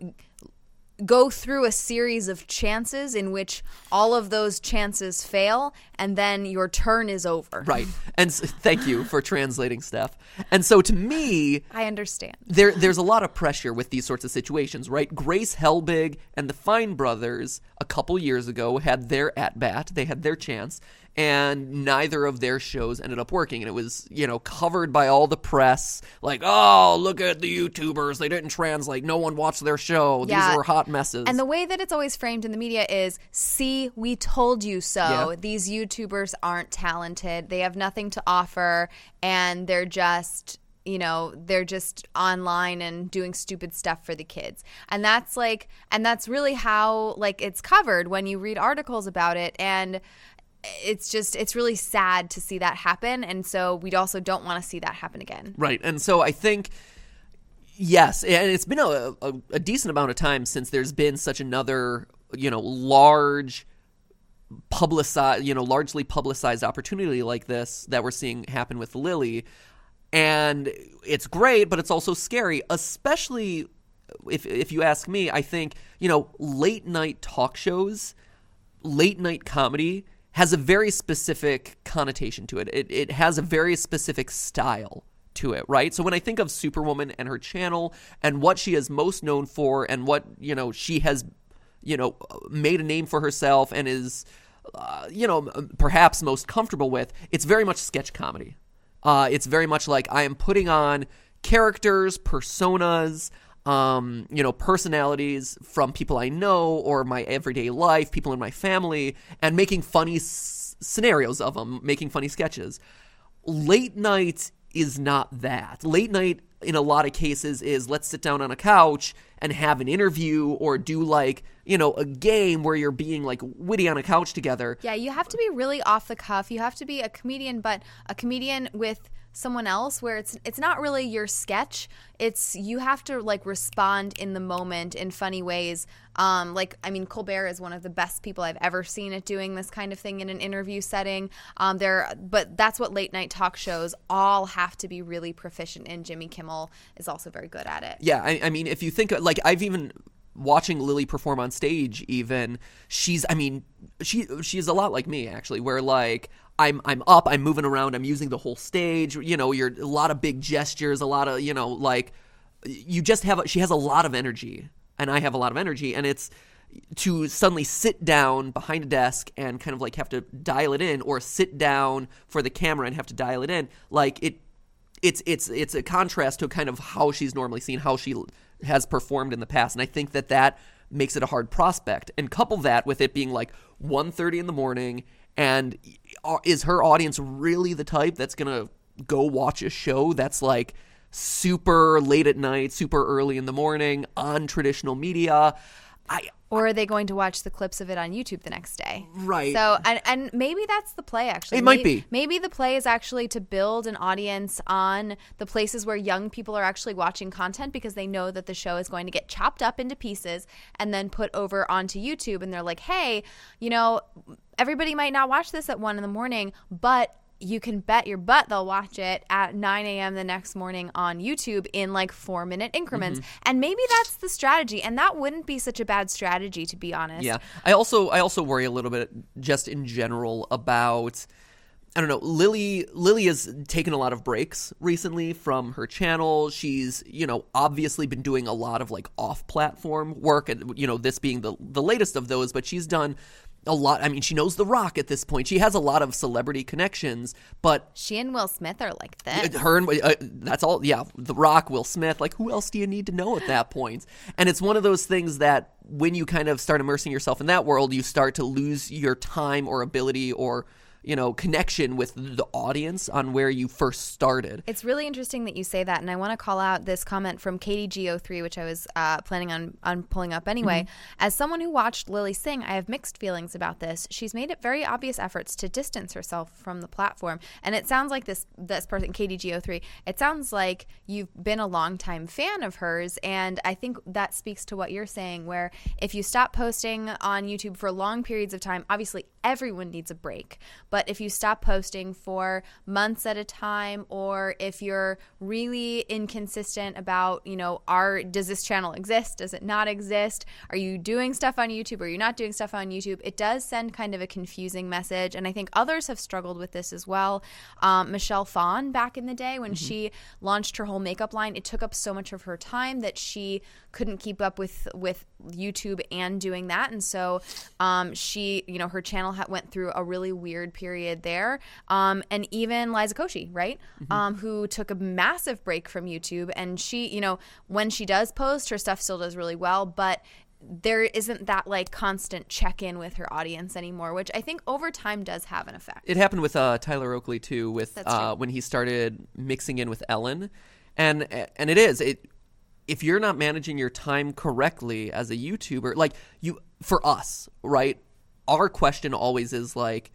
go through a series of chances in which all of those chances fail, and then your turn is over. Right. And so, thank you for translating, Steph. And so to me, I understand. There, there's a lot of pressure with these sorts of situations, right? Grace Helbig and the Fine Brothers a couple years ago had their at-bat. They had their chance. and neither of their shows ended up working. And it was, you know, covered by all the press, like, oh, look at the YouTubers, they didn't translate, no one watched their show, yeah. these were hot messes. And the way that it's always framed in the media is, see, we told you so. Yeah. These YouTubers aren't talented, they have nothing to offer, and they're just... you know, they're just online and doing stupid stuff for the kids. And that's like, and that's really how, like, it's covered when you read articles about it. And it's just, it's really sad to see that happen. And so we also don't want to see that happen again. Right. And so I think, yes, and it's been a, a, a decent amount of time since there's been such another, you know, large publicized, you know, largely publicized opportunity like this that we're seeing happen with Lilly. And it's great, but it's also scary, especially if if you ask me. I think, you know, late night talk shows, late night comedy has a very specific connotation to it. It it has a very specific style to it, right? So when I think of Superwoman and her channel and what she is most known for and what, you know, she has, you know, made a name for herself and is, uh, you know, perhaps most comfortable with, it's very much sketch comedy. Uh, it's very much like I am putting on characters, personas, um, you know, personalities from people I know or my everyday life, people in my family, and making funny s- scenarios of them, making funny sketches. Late night is not that. Late night, in a lot of cases, is let's sit down on a couch and have an interview or do, like, you know, a game where you're being, like, witty on a couch together. Yeah, you have to be really off the cuff. You have to be a comedian, but a comedian with someone else where it's it's not really your sketch. It's, you have to, like, respond in the moment in funny ways. Um, like, I mean, Colbert is one of the best people I've ever seen at doing this kind of thing in an interview setting. Um, there, but that's what late night talk shows all have to be really proficient in. Jimmy Kimmel is also very good at it. Yeah, I, I mean, if you think, like, I've even... watching Lilly perform on stage, even she's, I mean, she she's a lot like me, actually, where, like, I'm I'm up, I'm moving around, I'm using the whole stage. You know, you're a lot of big gestures, a lot of, you know, like, you just have. She has a lot of energy, and I have a lot of energy, and it's to suddenly sit down behind a desk and kind of, like, have to dial it in, or sit down for the camera and have to dial it in. Like, it, it's it's it's a contrast to kind of how she's normally seen, how she has performed in the past, and I think that that makes it a hard prospect. And couple that with it being like one thirty in the morning, and is her audience really the type that's gonna go watch a show that's, like, super late at night, super early in the morning on traditional media? I Or are they going to watch the clips of it on YouTube the next day? Right. So, and, and maybe that's the play, actually. It maybe, might be. Maybe the play is actually to build an audience on the places where young people are actually watching content, because they know that the show is going to get chopped up into pieces and then put over onto YouTube. And they're like, hey, you know, everybody might not watch this at one in the morning, but you can bet your butt they'll watch it at nine a.m. the next morning on YouTube in, like, four-minute increments. Mm-hmm. And maybe that's the strategy, and that wouldn't be such a bad strategy, to be honest. Yeah. I also I also worry a little bit just in general about, I don't know, Lilly Lilly has taken a lot of breaks recently from her channel. She's, you know, obviously been doing a lot of, like, off-platform work, and, you know, this being the the latest of those, but she's done – a lot. I mean, she knows The Rock at this point. She has a lot of celebrity connections, but she and Will Smith are like this. Her and uh, that's all. Yeah, The Rock, Will Smith. Like, who else do you need to know at that point? And it's one of those things that when you kind of start immersing yourself in that world, you start to lose your time or ability or, you know, connection with the audience on where you first started. It's really interesting that you say that, and I want to call out this comment from Katie G oh three, which I was uh, planning on, on pulling up anyway. Mm-hmm. As someone who watched Lilly Singh, I have mixed feelings about this. She's made it very obvious efforts to distance herself from the platform, and it sounds like this this person, Katie G oh three, it sounds like you've been a longtime fan of hers, and I think that speaks to what you're saying, where if you stop posting on YouTube for long periods of time, obviously everyone needs a break, but But if you stop posting for months at a time, or if you're really inconsistent about, you know, are, does this channel exist? Does it not exist? Are you doing stuff on YouTube? Are you not doing stuff on YouTube? It does send kind of a confusing message. And I think others have struggled with this as well. Um, Michelle Phan, back in the day when mm-hmm. she launched her whole makeup line, it took up so much of her time that she couldn't keep up with, with YouTube and doing that. And so um, she, you know, her channel ha- went through a really weird period there. Um, and even Liza Koshy, right? Mm-hmm. Um, who took a massive break from YouTube. And she, you know, when she does post, her stuff still does really well. But there isn't that like constant check-in with her audience anymore, which I think over time does have an effect. It happened with uh, Tyler Oakley too, with uh, when he started mixing in with Ellen, and and it is it if you're not managing your time correctly as a YouTuber, like you for us, right? Our question always is like,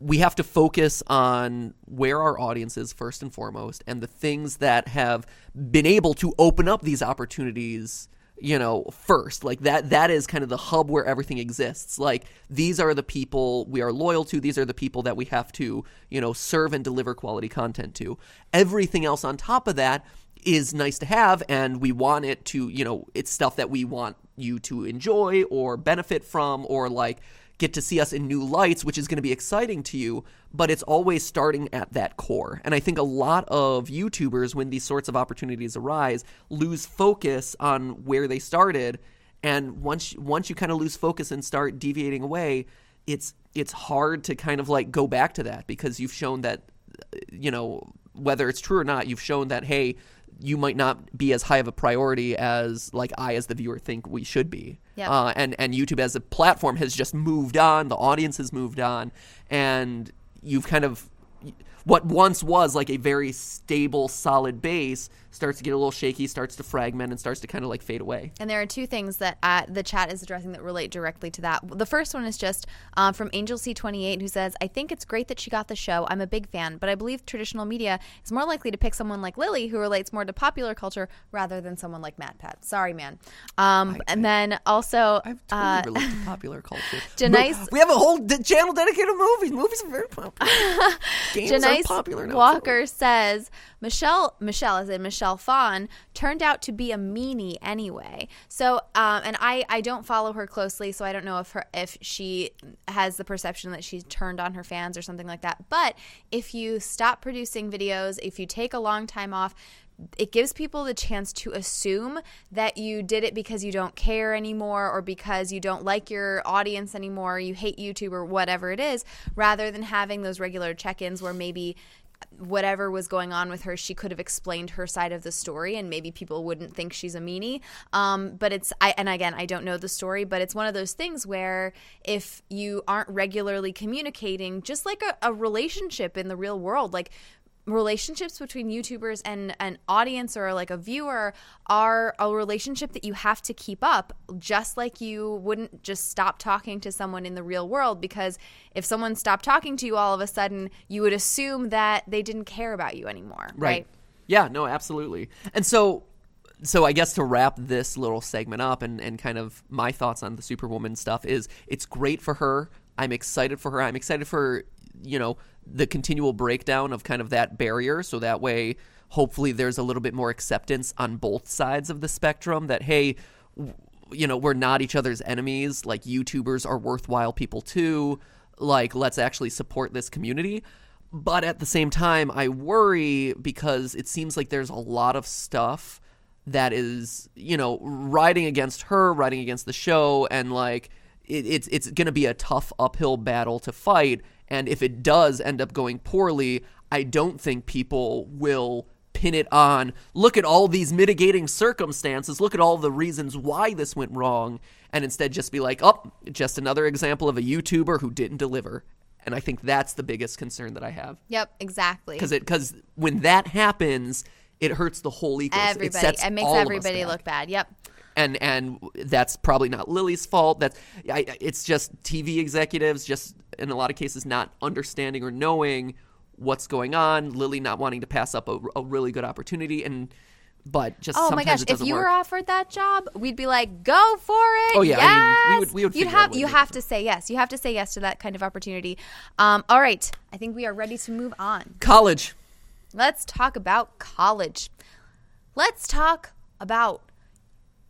we have to focus on where our audience is first and foremost, and the things that have been able to open up these opportunities. You know, first, like that, that is kind of the hub where everything exists. Like, these are the people we are loyal to. These are the people that we have to, you know, serve and deliver quality content to. Everything else on top of that is nice to have. And we want it to, you know, it's stuff that we want you to enjoy or benefit from, or like get to see us in new lights, which is going to be exciting to you. But it's always starting at that core. And I think a lot of YouTubers, when these sorts of opportunities arise, lose focus on where they started. And once once you kind of lose focus and start deviating away, it's it's hard to kind of like go back to that, because you've shown that, you know, whether it's true or not, you've shown that, hey, you might not be as high of a priority as like I as the viewer think we should be. Yep. Uh, and, and YouTube as a platform has just moved on. The audience has moved on. And you've kind of – what once was like a very stable, solid base starts to get a little shaky, starts to fragment, and starts to kind of like fade away. And there are two things that uh, the chat is addressing that relate directly to that. The first one is just uh, from Angel C twenty-eight, who says, I think it's great that she got the show. I'm a big fan, but I believe traditional media is more likely to pick someone like Lily, who relates more to popular culture, rather than someone like Matt Pat. Sorry, man. Um, I, and I, then also... I totally uh, relate to popular culture. Janice, we have a whole de- channel dedicated to movies. Movies are very popular. Games Janice are popular now. Walker so. says, Michelle, Michelle, as in Michelle, Michelle Phan turned out to be a meanie anyway. So, um, and I, I don't follow her closely, so I don't know if her if she has the perception that she's turned on her fans or something like that. But if you stop producing videos, if you take a long time off, it gives people the chance to assume that you did it because you don't care anymore, or because you don't like your audience anymore, you hate YouTube or whatever it is, rather than having those regular check-ins where maybe whatever was going on with her, she could have explained her side of the story, and maybe people wouldn't think she's a meanie. Um, but it's, I, and again, I don't know the story, but it's one of those things where if you aren't regularly communicating, just like a, a relationship in the real world, like relationships between YouTubers and an audience or like a viewer are a relationship that you have to keep up, just like you wouldn't just stop talking to someone in the real world, because if someone stopped talking to you all of a sudden, you would assume that they didn't care about you anymore. Right. right? Yeah, no, absolutely. And so so I guess to wrap this little segment up and, and kind of my thoughts on the Superwoman stuff is, it's great for her. I'm excited for her. I'm excited for, you know, the continual breakdown of kind of that barrier, so that way hopefully there's a little bit more acceptance on both sides of the spectrum that, hey, w- you know, we're not each other's enemies, like YouTubers are worthwhile people too, like let's actually support this community. But at the same time, I worry, because it seems like there's a lot of stuff that is, you know, riding against her, riding against the show, and like it, it's it's going to be a tough uphill battle to fight. And if it does end up going poorly, I don't think people will pin it on, look at all these mitigating circumstances, look at all the reasons why this went wrong, and instead just be like, oh, just another example of a YouTuber who didn't deliver. And I think that's the biggest concern that I have. Yep, exactly. Because it, 'cause when that happens, it hurts the whole ecosystem. Everybody. It sets it makes all everybody of us back. Look bad. Yep. And and that's probably not Lily's fault. That's I, it's just T V executives just in a lot of cases not understanding or knowing what's going on. Lily not wanting to pass up a, a really good opportunity, and but just oh sometimes my gosh, it doesn't if you work. Were offered that job, we'd be like, go for it. Oh yeah, yes! I mean, we would. We would. You'd have you have to say yes. You have to say yes to that kind of opportunity. Um, all right, I think we are ready to move on. College. Let's talk about college. Let's talk about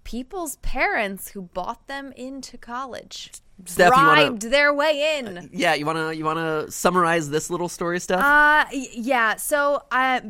people's parents who bought them into college, Steph, bribed wanna, their way in. Uh, yeah, you wanna you wanna summarize this little story, Steph? Uh, yeah. So, uh,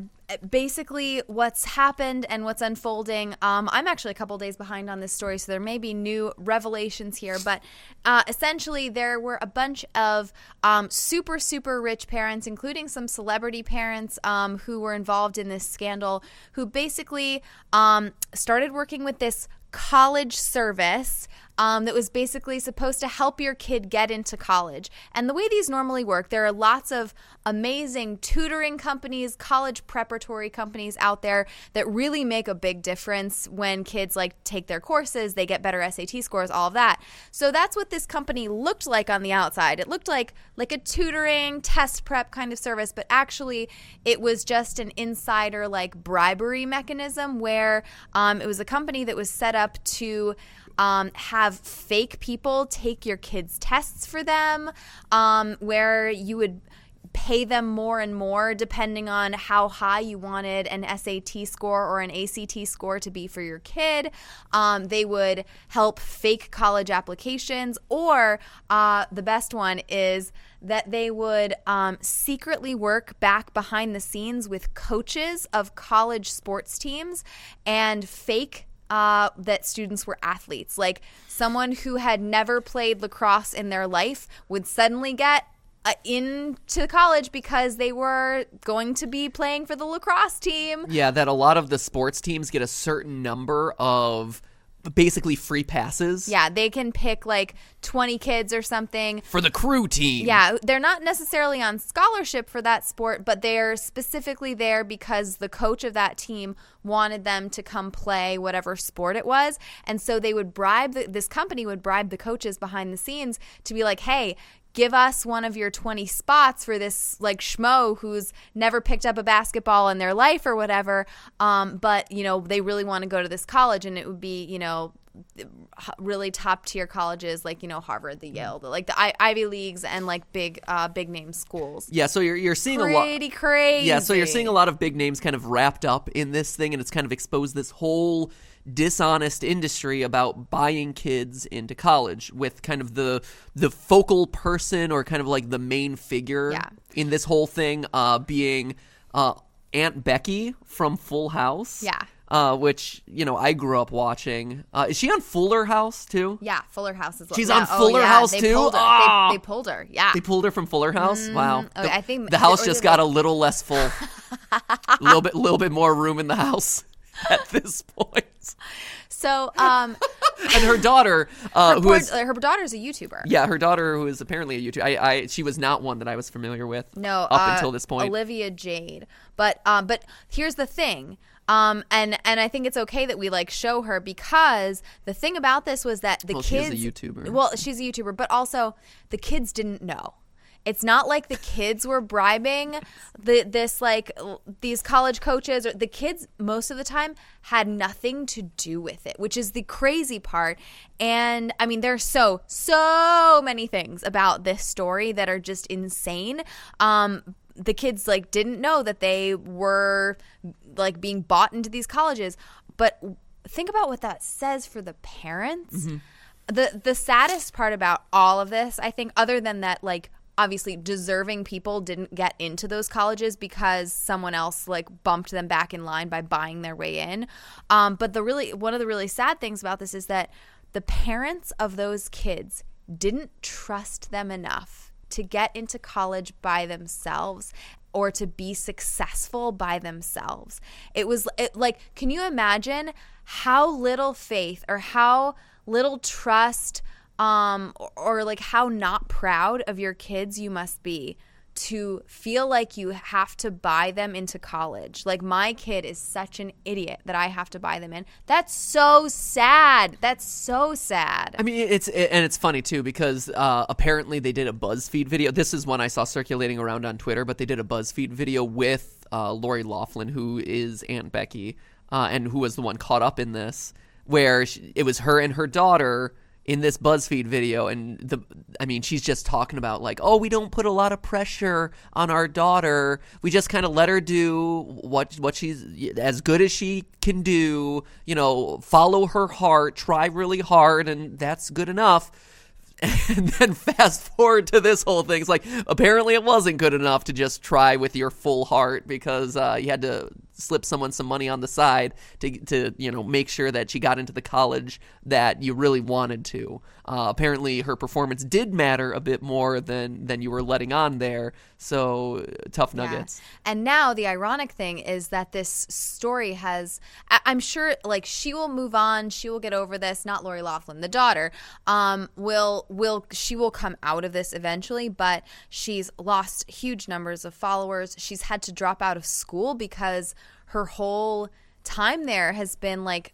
basically what's happened and what's unfolding. Um, I'm actually a couple days behind on this story, so there may be new revelations here. But uh, essentially, there were a bunch of um, super, super rich parents, including some celebrity parents um, who were involved in this scandal, who basically um, started working with this college service um, that was basically supposed to help your kid get into college. And the way these normally work, there are lots of amazing tutoring companies, college preparatory companies out there that really make a big difference when kids like take their courses, they get better S A T scores, all of that. So that's what this company looked like on the outside. It looked like like a tutoring, test prep kind of service, but actually it was just an insider like bribery mechanism where um, it was a company that was set up up to um, have fake people take your kids' tests for them, um, where you would pay them more and more depending on how high you wanted an S A T score or an A C T score to be for your kid. Um, they would help fake college applications, or uh, the best one is that they would um, secretly work back behind the scenes with coaches of college sports teams and fake Uh, that students were athletes. Like someone who had never played lacrosse in their life would suddenly get uh, into college because they were going to be playing for the lacrosse team. Yeah, that a lot of the sports teams get a certain number of basically free passes. Yeah, they can pick like twenty kids or something. For the crew team. Yeah, they're not necessarily on scholarship for that sport, but they're specifically there because the coach of that team wanted them to come play whatever sport it was. And so they would bribe, the, this company would bribe the coaches behind the scenes to be like, hey, give us one of your twenty spots for this like schmo who's never picked up a basketball in their life or whatever. Um, but, you know, they really want to go to this college, and it would be, you know, really top tier colleges like, you know, Harvard, the Yale, the, like the I- Ivy Leagues and like big uh, big name schools. Yeah, so you're you're seeing Pretty a lot. Pretty crazy. Yeah, so you're seeing a lot of big names kind of wrapped up in this thing, and it's kind of exposed this whole dishonest industry about buying kids into college, with kind of the the focal person or kind of like the main figure yeah. in this whole thing uh, being uh, Aunt Becky from Full House. Yeah. Uh, which, you know, I grew up watching. Uh, is she on Fuller House, too? Yeah, Fuller House as well. She's yeah. on Fuller oh, yeah. House, they too? Pulled her. Ah! They, they pulled her, yeah. They pulled her from Fuller House? Mm, wow. Okay, the, I think the house just got like a little less full. A little bit, little bit more room in the house at this point. So, um... and her daughter, uh, her, who is, her daughter's a YouTuber. Yeah, her daughter, who is apparently a YouTuber. I, I, she was not one that I was familiar with. No, up uh, until this point, Olivia Jade. But, um, but here's the thing, um, and and I think it's okay that we like show her, because the thing about this was that the well, kids. She's a YouTuber. Well, she's a YouTuber, but also the kids didn't know. It's not like the kids were bribing the, this like these college coaches. Or the kids most of the time had nothing to do with it, which is the crazy part. And I mean, there are so, so many things about this story that are just insane. Um, the kids like didn't know that they were like being bought into these colleges. But think about what that says for the parents. Mm-hmm. The the saddest part about all of this, I think, other than that, like, obviously deserving people didn't get into those colleges because someone else like bumped them back in line by buying their way in. Um, but the really one of the really sad things about this is that the parents of those kids didn't trust them enough to get into college by themselves or to be successful by themselves. It was it, like, can you imagine how little faith or how little trust Um, or, or like how not proud of your kids you must be to feel like you have to buy them into college. Like, my kid is such an idiot that I have to buy them in. That's so sad. That's so sad. I mean, it's it, and it's funny too, because uh, apparently they did a BuzzFeed video. This is one I saw circulating around on Twitter, but they did a BuzzFeed video with uh, Lori Loughlin, who is Aunt Becky, uh, and who was the one caught up in this, where she, it was her and her daughter in this BuzzFeed video, and the, I mean, she's just talking about like, oh, we don't put a lot of pressure on our daughter. We just kind of let her do what what she's as good as she can do. You know, follow her heart, try really hard, and that's good enough. And then fast forward to this whole thing. It's like, apparently it wasn't good enough to just try with your full heart because uh, you had to slip someone some money on the side to, to you know, make sure that she got into the college that you really wanted to. Uh, apparently, her performance did matter a bit more than, than you were letting on there. So, tough nuggets. Yeah. And now the ironic thing is that this story has, I- I'm sure, like, she will move on. She will get over this. Not Lori Loughlin, the daughter. Um, will will she will come out of this eventually, but she's lost huge numbers of followers. She's had to drop out of school because her whole time there has been like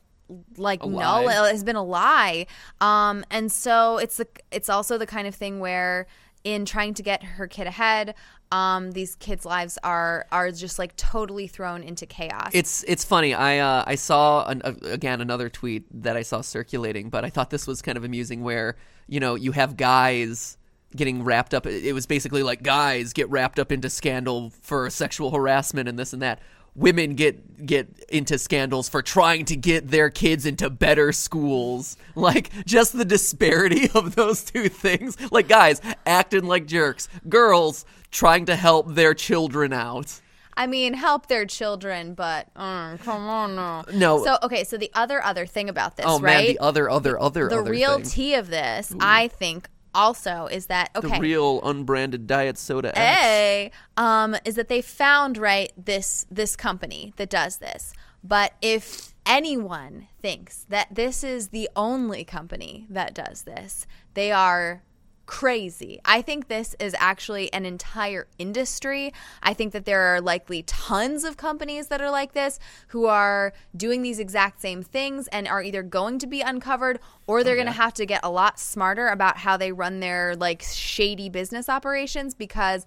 like no, it has been a lie. Um, and so it's the it's also the kind of thing where in trying to get her kid ahead, um, these kids' lives are are just like totally thrown into chaos. It's it's funny. I uh, I saw an, uh, again another tweet that I saw circulating, but I thought this was kind of amusing where, you know, you have guys getting wrapped up. It was basically like guys get wrapped up into scandal for sexual harassment and this and that. Women get get into scandals for trying to get their kids into better schools. Like, just the disparity of those two things. Like, guys acting like jerks. Girls trying to help their children out. I mean, help their children, but um, come on now. No. So, okay, so the other other thing about this, oh, right? Oh, man, the other, other, other, the other real thing. tea of this, Ooh. I think, also is that, okay, the real unbranded diet soda A, um, is that they found, right, this this company that does this. But if anyone thinks that this is the only company that does this, they are crazy. I think this is actually an entire industry. I think that there are likely tons of companies that are like this who are doing these exact same things and are either going to be uncovered or they're oh, yeah. going to have to get a lot smarter about how they run their like shady business operations, because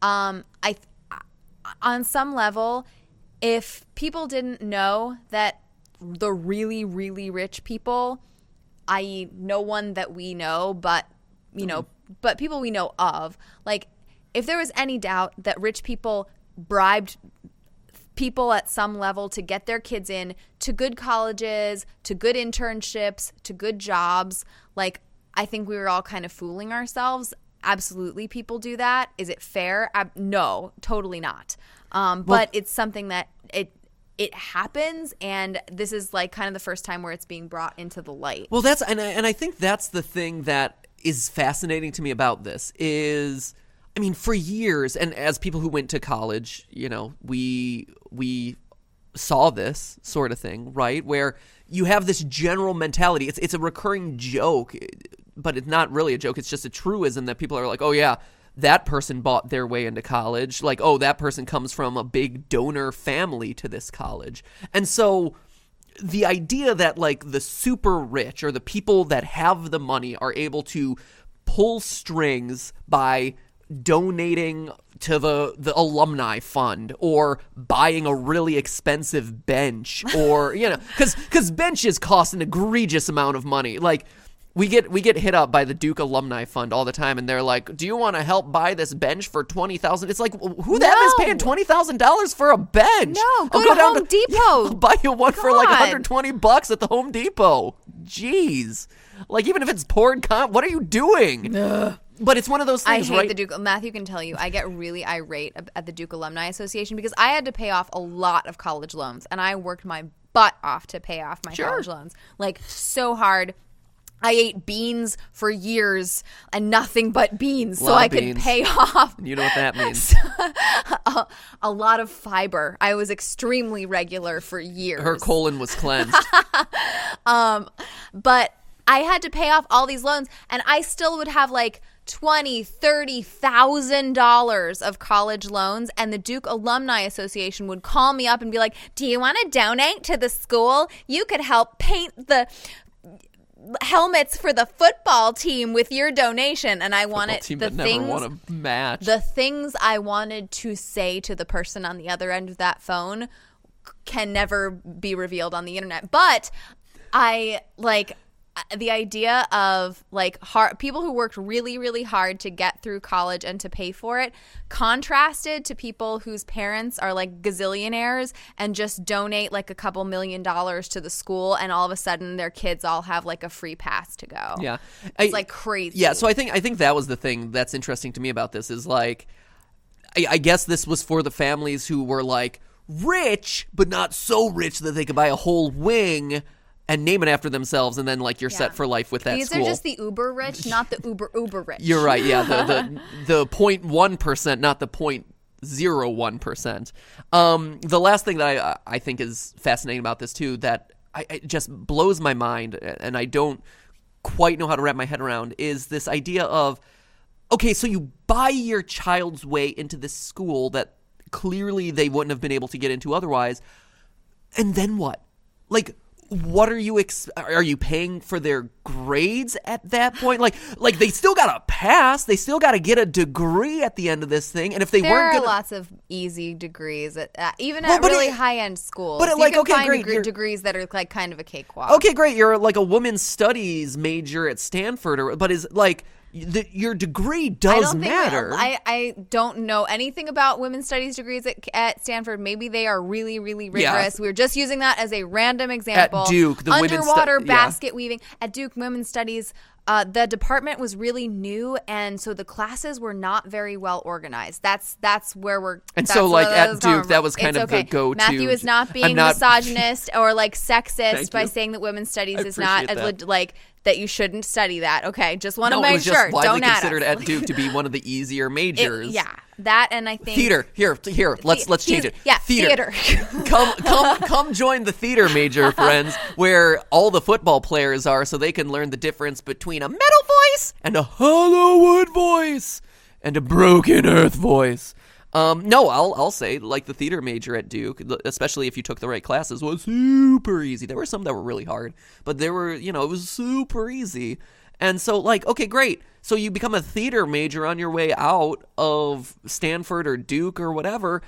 um, I, on some level, if people didn't know that the really, really rich people, that is no one that we know, but you know, mm-hmm. but people we know of, like, if there was any doubt that rich people bribed people at some level to get their kids in to good colleges, to good internships, to good jobs, like, I think we were all kind of fooling ourselves. Absolutely, people do that. Is it fair? Ab- no, totally not. Um, well, but it's something that it It happens, and this is, like, kind of the first time where it's being brought into the light. Well, that's and – and I think that's the thing that is fascinating to me about this is, I mean, for years, and as people who went to college, you know, we we saw this sort of thing, right, where you have this general mentality. It's it's a recurring joke, but it's not really a joke. It's just a truism that people are like, oh, yeah, that person bought their way into college. Like, oh, that person comes from a big donor family to this college. And so the idea that, like, the super rich or the people that have the money are able to pull strings by donating to the, the alumni fund or buying a really expensive bench or, you know, because because benches cost an egregious amount of money. Like, we get we get hit up by the Duke alumni fund all the time, and they're like, do you want to help buy this bench for twenty thousand dollars? It's like, who the no. hell is paying twenty thousand dollars for a bench? No, go, I'll go to down Home to, Depot. Yeah, I'll buy you one God. for like one hundred twenty bucks at the Home Depot. Jeez. Like, even if it's poured con, what are you doing? Ugh. But it's one of those things, I hate right? the Duke. Matthew can tell you, I get really irate at the Duke Alumni Association because I had to pay off a lot of college loans, and I worked my butt off to pay off my sure. college loans. Like, so hard. I ate beans for years and nothing but beans so I beans. could pay off. You know what that means. a, a lot of fiber. I was extremely regular for years. Her colon was cleansed. um, but I had to pay off all these loans, and I still would have like twenty thousand dollars, thirty thousand dollars of college loans, and the Duke Alumni Association would call me up and be like, do you want to donate to the school? You could help paint the helmets for the football team with your donation. And I wanted the things won a match. The things I wanted to say to the person on the other end of that phone can never be revealed on the internet. But I like the idea of like hard, people who worked really, really hard to get through college and to pay for it, contrasted to people whose parents are like gazillionaires and just donate like a couple million dollars to the school, and all of a sudden their kids all have like a free pass to go. Yeah, it's I, like crazy. Yeah, so I think I think that was the thing that's interesting to me about this is like, I, I guess this was for the families who were like, rich, but not so rich that they could buy a whole wing and name it after themselves, and then, like, you're yeah. set for life with that These school. These are just the uber rich, not the uber uber rich. You're right, yeah. The the zero point one percent, not the zero point zero one percent. Um, the last thing that I, I think is fascinating about this, too, that I, it just blows my mind, and I don't quite know how to wrap my head around, is this idea of, okay, so you buy your child's way into this school that clearly they wouldn't have been able to get into otherwise, and then what? Like, what are you ex- are you paying for their grades at that point? Like, like they still got to pass. They still got to get a degree at the end of this thing. And if they there weren't, there are gonna... lots of easy degrees, at, uh, even well, at really it, high-end schools. But it, like, you can okay, find great, deg- degrees that are like kind of a cakewalk. Okay, great. You're like a women's studies major at Stanford, or but is like. The, your degree does I matter. I, I don't know anything about women's studies degrees at, at Stanford. Maybe they are really, really rigorous. Yeah. We were just using that as a random example. At Duke, the underwater stu- basket yeah. weaving. At Duke, women's studies, uh, the department was really new, and so the classes were not very well organized. That's that's where we're. And so, like at Duke, that was kind it's of okay. the go-to. Matthew is not being not, misogynist or like sexist by saying that women's studies I is not that. like. That you shouldn't study that. Okay, just want to no, make sure. No, it was just widely Don't considered at Duke to be one of the easier majors. It, yeah, that and I think theater. Here, here. Let's the, let's change it. Yeah, theater. theater. come, come, come. Join the theater major, friends, where all the football players are, so they can learn the difference between a metal voice and a Hollywood voice and a broken earth voice. Um, no, I'll I'll say like the theater major at Duke, especially if you took the right classes, was super easy. There were some that were really hard, but there were, you know, it was super easy. And so, like, okay, great. So you become a theater major on your way out of Stanford or Duke or whatever.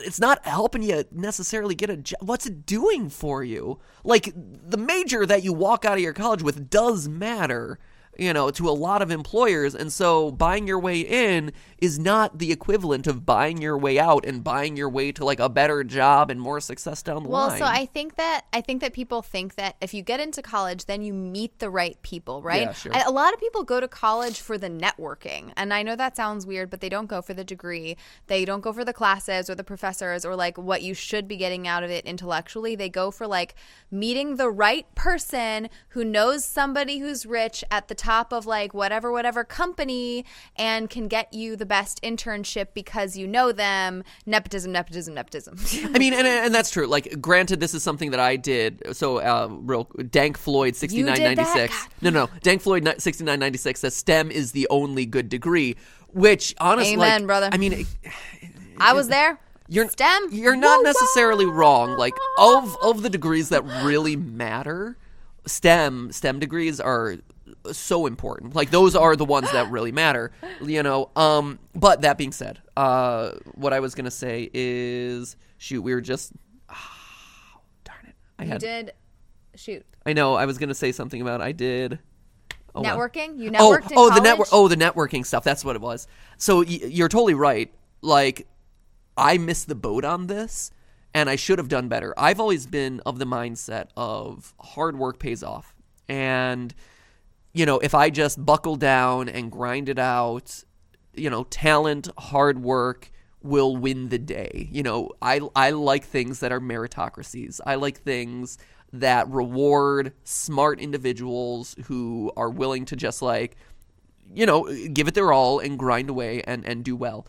It's not helping you necessarily get a job. What's it doing for you? Like, the major that you walk out of your college with does matter, you know, to a lot of employers. And so buying your way in is not the equivalent of buying your way out and buying your way to like a better job and more success down the well, line. Well, so I think that I think that people think that if you get into college, then you meet the right people, right? Yeah, sure. I, a lot of people go to college for the networking. And I know that sounds weird, but they don't go for the degree. They don't go for the classes or the professors or like what you should be getting out of it intellectually. They go for like meeting the right person who knows somebody who's rich at the time. Top of like whatever whatever company and can get you the best internship because you know them. Nepotism, nepotism, nepotism. I mean, and and that's true. Like, granted, this is something that I did. So, uh, real Dank Floyd sixty-nine ninety-six. No, no, Dank Floyd sixty-nine ninety-six says STEM is the only good degree. Which honestly, amen, like, brother. I mean, it, it, I was there. You're STEM. You're not whoa, necessarily whoa. wrong. Like of of the degrees that really matter, STEM STEM degrees are. So important. Like, those are the ones that really matter, you know. Um, but that being said, uh, what I was going to say is, shoot, we were just, oh, darn it. I you had, did, shoot. I know. I was going to say something about I did. Oh, networking? Wow. You networked oh, in oh, college? The network, oh, the networking stuff. That's what it was. So y- you're totally right. Like, I missed the boat on this, and I should have done better. I've always been of the mindset of hard work pays off. And... you know, if I just buckle down and grind it out, you know, talent, hard work will win the day. You know, I, I like things that are meritocracies. I like things that reward smart individuals who are willing to just like, you know, give it their all and grind away and, and do well.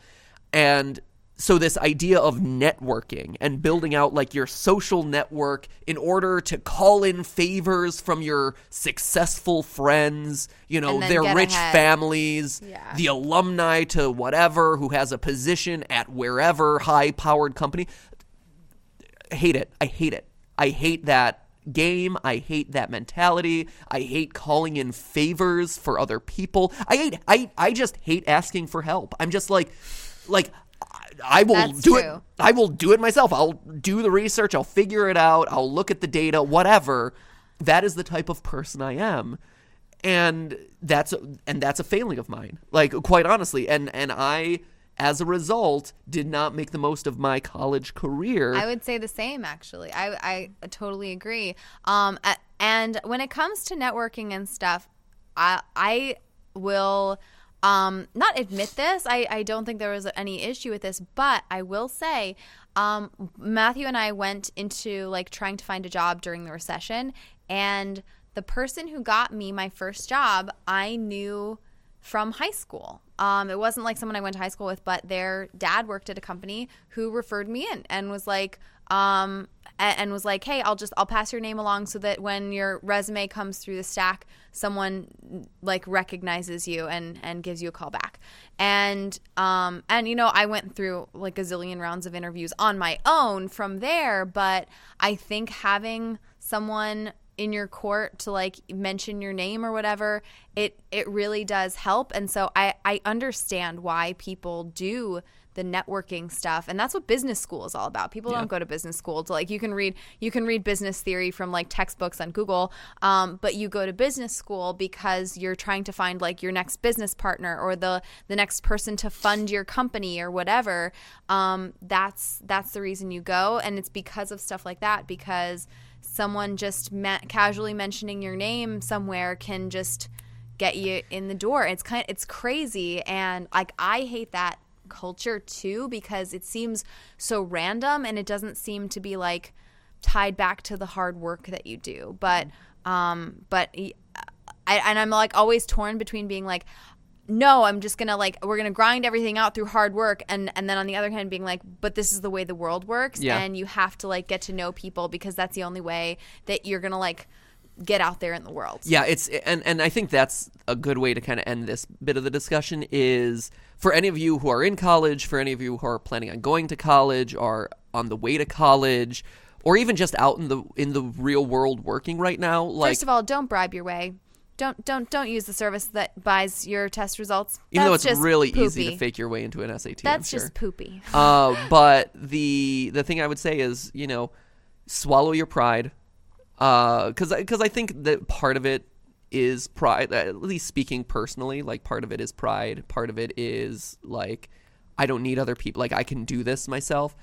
And so this idea of networking and building out like your social network in order to call in favors from your successful friends, you know, their rich ahead. families, yeah. the alumni to whatever who has a position at wherever high-powered company. I hate it. I hate it. I hate that game. I hate that mentality. I hate calling in favors for other people. I hate. I I just hate asking for help. I'm just like, like. I will That's do true. it. I will do it myself. I'll do the research. I'll figure it out. I'll look at the data, whatever. That is the type of person I am. And that's a, and that's a failing of mine, like, quite honestly. And and I, as a result, did not make the most of my college career. I would say the same, actually. I, I totally agree. Um, and when it comes to networking and stuff, I I will – um, not admit this. I, I don't think there was any issue with this, but I will say um, Matthew and I went into like trying to find a job during the recession, and the person who got me my first job, I knew from high school. Um, it wasn't like someone I went to high school with, but their dad worked at a company who referred me in and was like, um, and was like, hey, I'll just, I'll pass your name along so that when your resume comes through the stack, someone like recognizes you and, and gives you a call back. And, um, and, you know, I went through like a zillion rounds of interviews on my own from there, but I think having someone in your court to like mention your name or whatever, it it really does help. And so I, I understand why people do the networking stuff, and that's what business school is all about. People yeah. don't go to business school to like, you can read you can read business theory from like textbooks on Google, um, but you go to business school because you're trying to find like your next business partner or the the next person to fund your company or whatever. Um, that's that's the reason you go, and it's because of stuff like that, because someone just ma- casually mentioning your name somewhere can just get you in the door. It's kind of, it's crazy, and like I hate that culture too, because it seems so random and it doesn't seem to be like tied back to the hard work that you do. But um, but I, and I'm like always torn between being like, no, I'm just gonna like we're gonna grind everything out through hard work, and and then on the other hand being like, but this is the way the world works, yeah. and you have to like get to know people because that's the only way that you're gonna like get out there in the world. Yeah, it's and and I think that's a good way to kind of end this bit of the discussion, is for any of you who are in college, for any of you who are planning on going to college or on the way to college, or even just out in the in the real world working right now. Like, first of all, don't bribe your way. Don't don't don't use the service that buys your test results. That's Even though it's just really poopy. Easy to fake your way into an S A T. That's I'm sure. just poopy. uh, but the the thing I would say is, you know, swallow your pride, because uh, because I think that part of it is pride. At least speaking personally, like part of it is pride. Part of it is like, I don't need other people. Like, I can do this myself.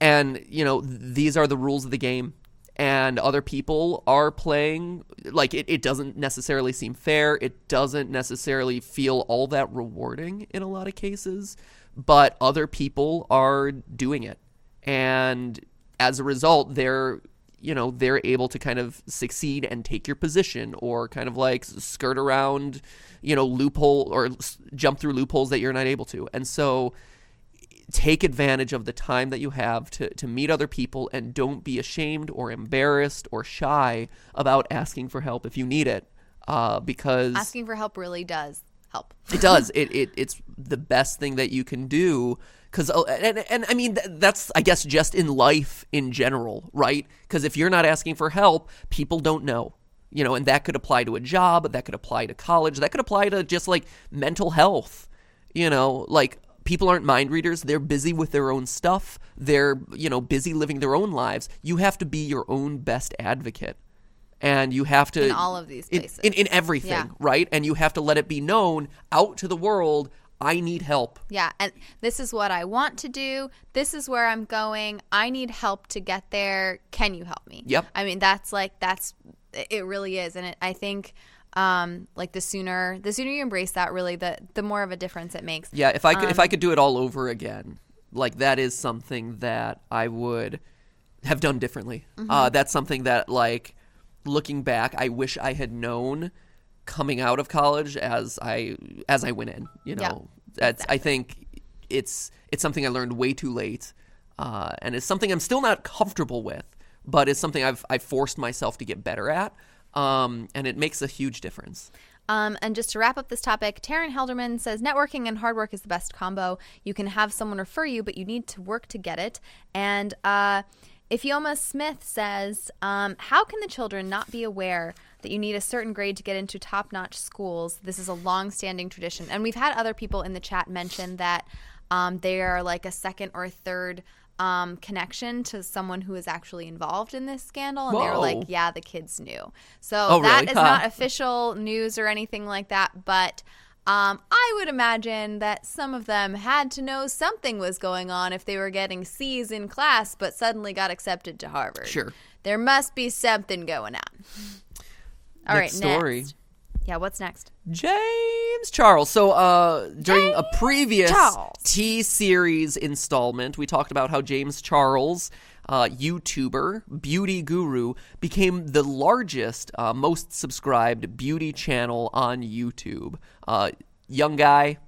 And you know, these are the rules of the game. And other people are playing, like, it, it doesn't necessarily seem fair. It doesn't necessarily feel all that rewarding in a lot of cases, but other people are doing it. And as a result, they're, you know, they're able to kind of succeed and take your position, or kind of like skirt around, you know, loophole or jump through loopholes that you're not able to. And so take advantage of the time that you have to, to meet other people, and don't be ashamed or embarrassed or shy about asking for help if you need it, uh, because asking for help really does help. It does. It, it it's the best thing that you can do, because and, and I mean, that's, I guess, just in life in general, right? Because if you're not asking for help, people don't know. You know, and that could apply to a job. That could apply to college. That could apply to just like mental health, you know, like, people aren't mind readers. They're busy with their own stuff. They're, you know, busy living their own lives. You have to be your own best advocate. And you have to... In all of these places. In, in, in everything, yeah. right? And you have to let it be known out to the world, I need help. Yeah, and this is what I want to do. This is where I'm going. I need help to get there. Can you help me? Yep. I mean, that's like, that's, it really is. And it, I think... Um, like the sooner, the sooner you embrace that, really, the the more of a difference it makes. Yeah, if I could, um, if I could do it all over again, like, that is something that I would have done differently. Mm-hmm. Uh, that's something that, like, looking back, I wish I had known coming out of college as I as I went in. You know, yeah, that's exactly. I think it's it's something I learned way too late, uh, and it's something I'm still not comfortable with, but it's something I've I forced myself to get better at. Um, and it makes a huge difference. Um, and just to wrap up this topic, Taryn Helderman says, networking and hard work is the best combo. You can have someone refer you, but you need to work to get it. And uh, Ifioma Smith says, um, how can the children not be aware that you need a certain grade to get into top-notch schools? This is a long-standing tradition. And we've had other people in the chat mention that um, they are like a second or a third Um, connection to someone who is actually involved in this scandal, and they're like, yeah, the kids knew. So oh, that really? is huh. not official news or anything like that, but um, I would imagine that some of them had to know something was going on if they were getting C's in class but suddenly got accepted to Harvard. Sure. There must be something going on. All Next right, story. Next. Yeah, what's next? James Charles. So uh, during James a previous Charles. T-Series installment, we talked about how James Charles, uh, YouTuber, beauty guru, became the largest, uh, most subscribed beauty channel on YouTube. Uh, young guy,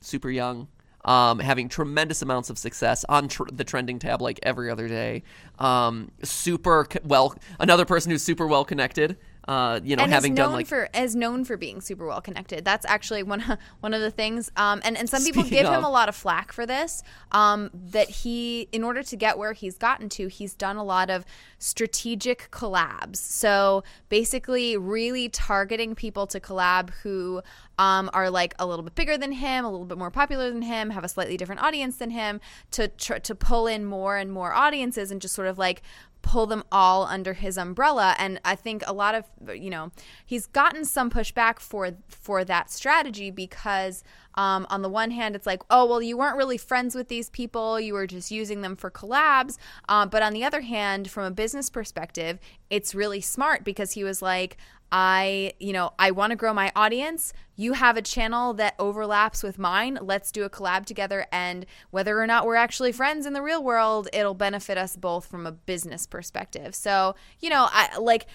super young. Um, having tremendous amounts of success on tr- the trending tab like every other day. Um, super co- well, another person who's super well connected. Uh, you know, and having is known done like for as known for being super well connected. That's actually one one of the things. Um, and and some people give of, him a lot of flack for this. Um, that he, in order to get where he's gotten to, he's done a lot of strategic collabs. So basically, really targeting people to collab who um, are like a little bit bigger than him, a little bit more popular than him, have a slightly different audience than him, to tr- to pull in more and more audiences and just sort of like pull them all under his umbrella. And I think a lot of, you know, he's gotten some pushback for for that strategy because um, on the one hand, it's like, oh, well, you weren't really friends with these people. You were just using them for collabs. Uh, but on the other hand, from a business perspective, it's really smart because he was like, I, you know, I want to grow my audience. You have a channel that overlaps with mine. Let's do a collab together. And whether or not we're actually friends in the real world, it'll benefit us both from a business perspective. So, you know, I like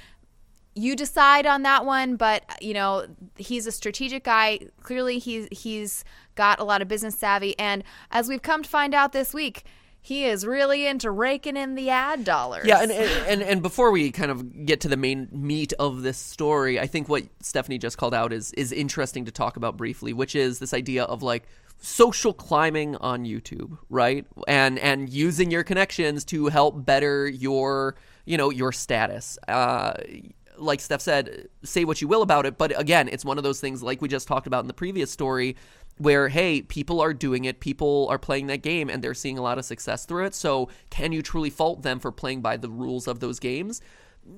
you decide on that one, but, you know, he's a strategic guy. Clearly, he's, he's got a lot of business savvy. And as we've come to find out this week, he is really into raking in the ad dollars. Yeah, and, and and before we kind of get to the main meat of this story, I think what Stephanie just called out is is interesting to talk about briefly, which is this idea of like social climbing on YouTube, right? And and using your connections to help better your, you know, your status. Uh, like Steph said, say what you will about it, but again, it's one of those things like we just talked about in the previous story, where, hey, people are doing it, people are playing that game, and they're seeing a lot of success through it, so can you truly fault them for playing by the rules of those games?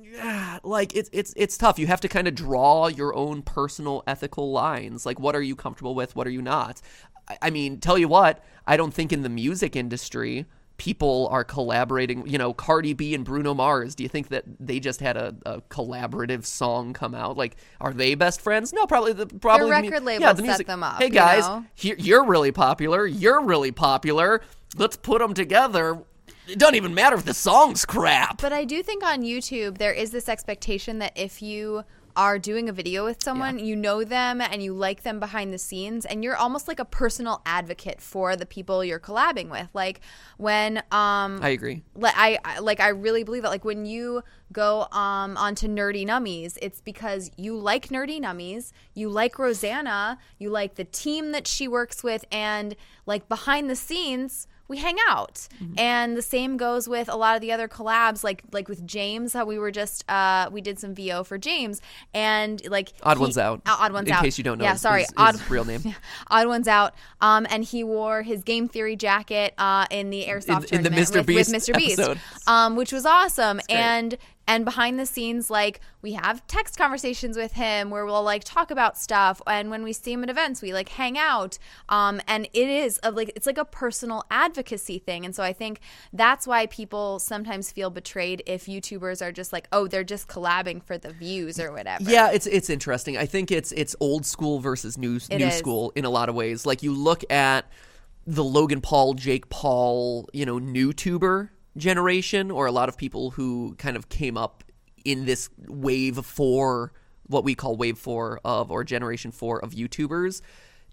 Yeah, like, it's it's it's tough. You have to kind of draw your own personal ethical lines. Like, what are you comfortable with? What are you not? I, I mean, tell you what, I don't think in the music industry people are collaborating. You know, Cardi B and Bruno Mars, do you think that they just had a, a collaborative song come out? Like, are they best friends? No, probably the probably their record the, label yeah, the set them up. Hey guys, you know? he, you're really popular. You're really popular. Let's put them together. It doesn't even matter if the song's crap. But I do think on YouTube there is this expectation that if you are doing a video with someone, yeah. you know them and you like them behind the scenes, and you're almost like a personal advocate for the people you're collabing with. Like when um I agree. Like I, I like I really believe it. Like when you go um onto Nerdy Nummies, it's because you like Nerdy Nummies, you like Rosanna, you like the team that she works with, and like behind the scenes we hang out. Mm-hmm. And the same goes with a lot of the other collabs, like like with James, how we were just uh, we did some V O for James, and like Odd he, One's Out. Odd One's in Out. In case you don't know. Yeah, his, sorry. His, Odd, his real name. Yeah. Odd One's Out. Um, and he wore his game theory jacket uh, in the airsoft in, tournament in the Mister with, Beast with Mister episode. Beast, um, which was awesome. And and behind the scenes, like we have text conversations with him where we'll like talk about stuff, and when we see him at events, we like hang out. Um, and it is a, like it's like a personal advocacy thing, and so I think that's why people sometimes feel betrayed if YouTubers are just like, oh, they're just collabing for the views or whatever. Yeah, it's it's interesting. I think it's it's old school versus new it new is. school in a lot of ways. Like you look at the Logan Paul, Jake Paul, you know, NewTuber generation, or a lot of people who kind of came up in this wave four, what we call wave four of, or generation four of YouTubers,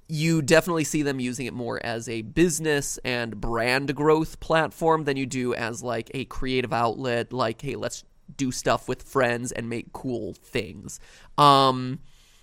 you definitely see them using it more as a business and brand growth platform than you do as like a creative outlet, like, hey, let's do stuff with friends and make cool things. Um,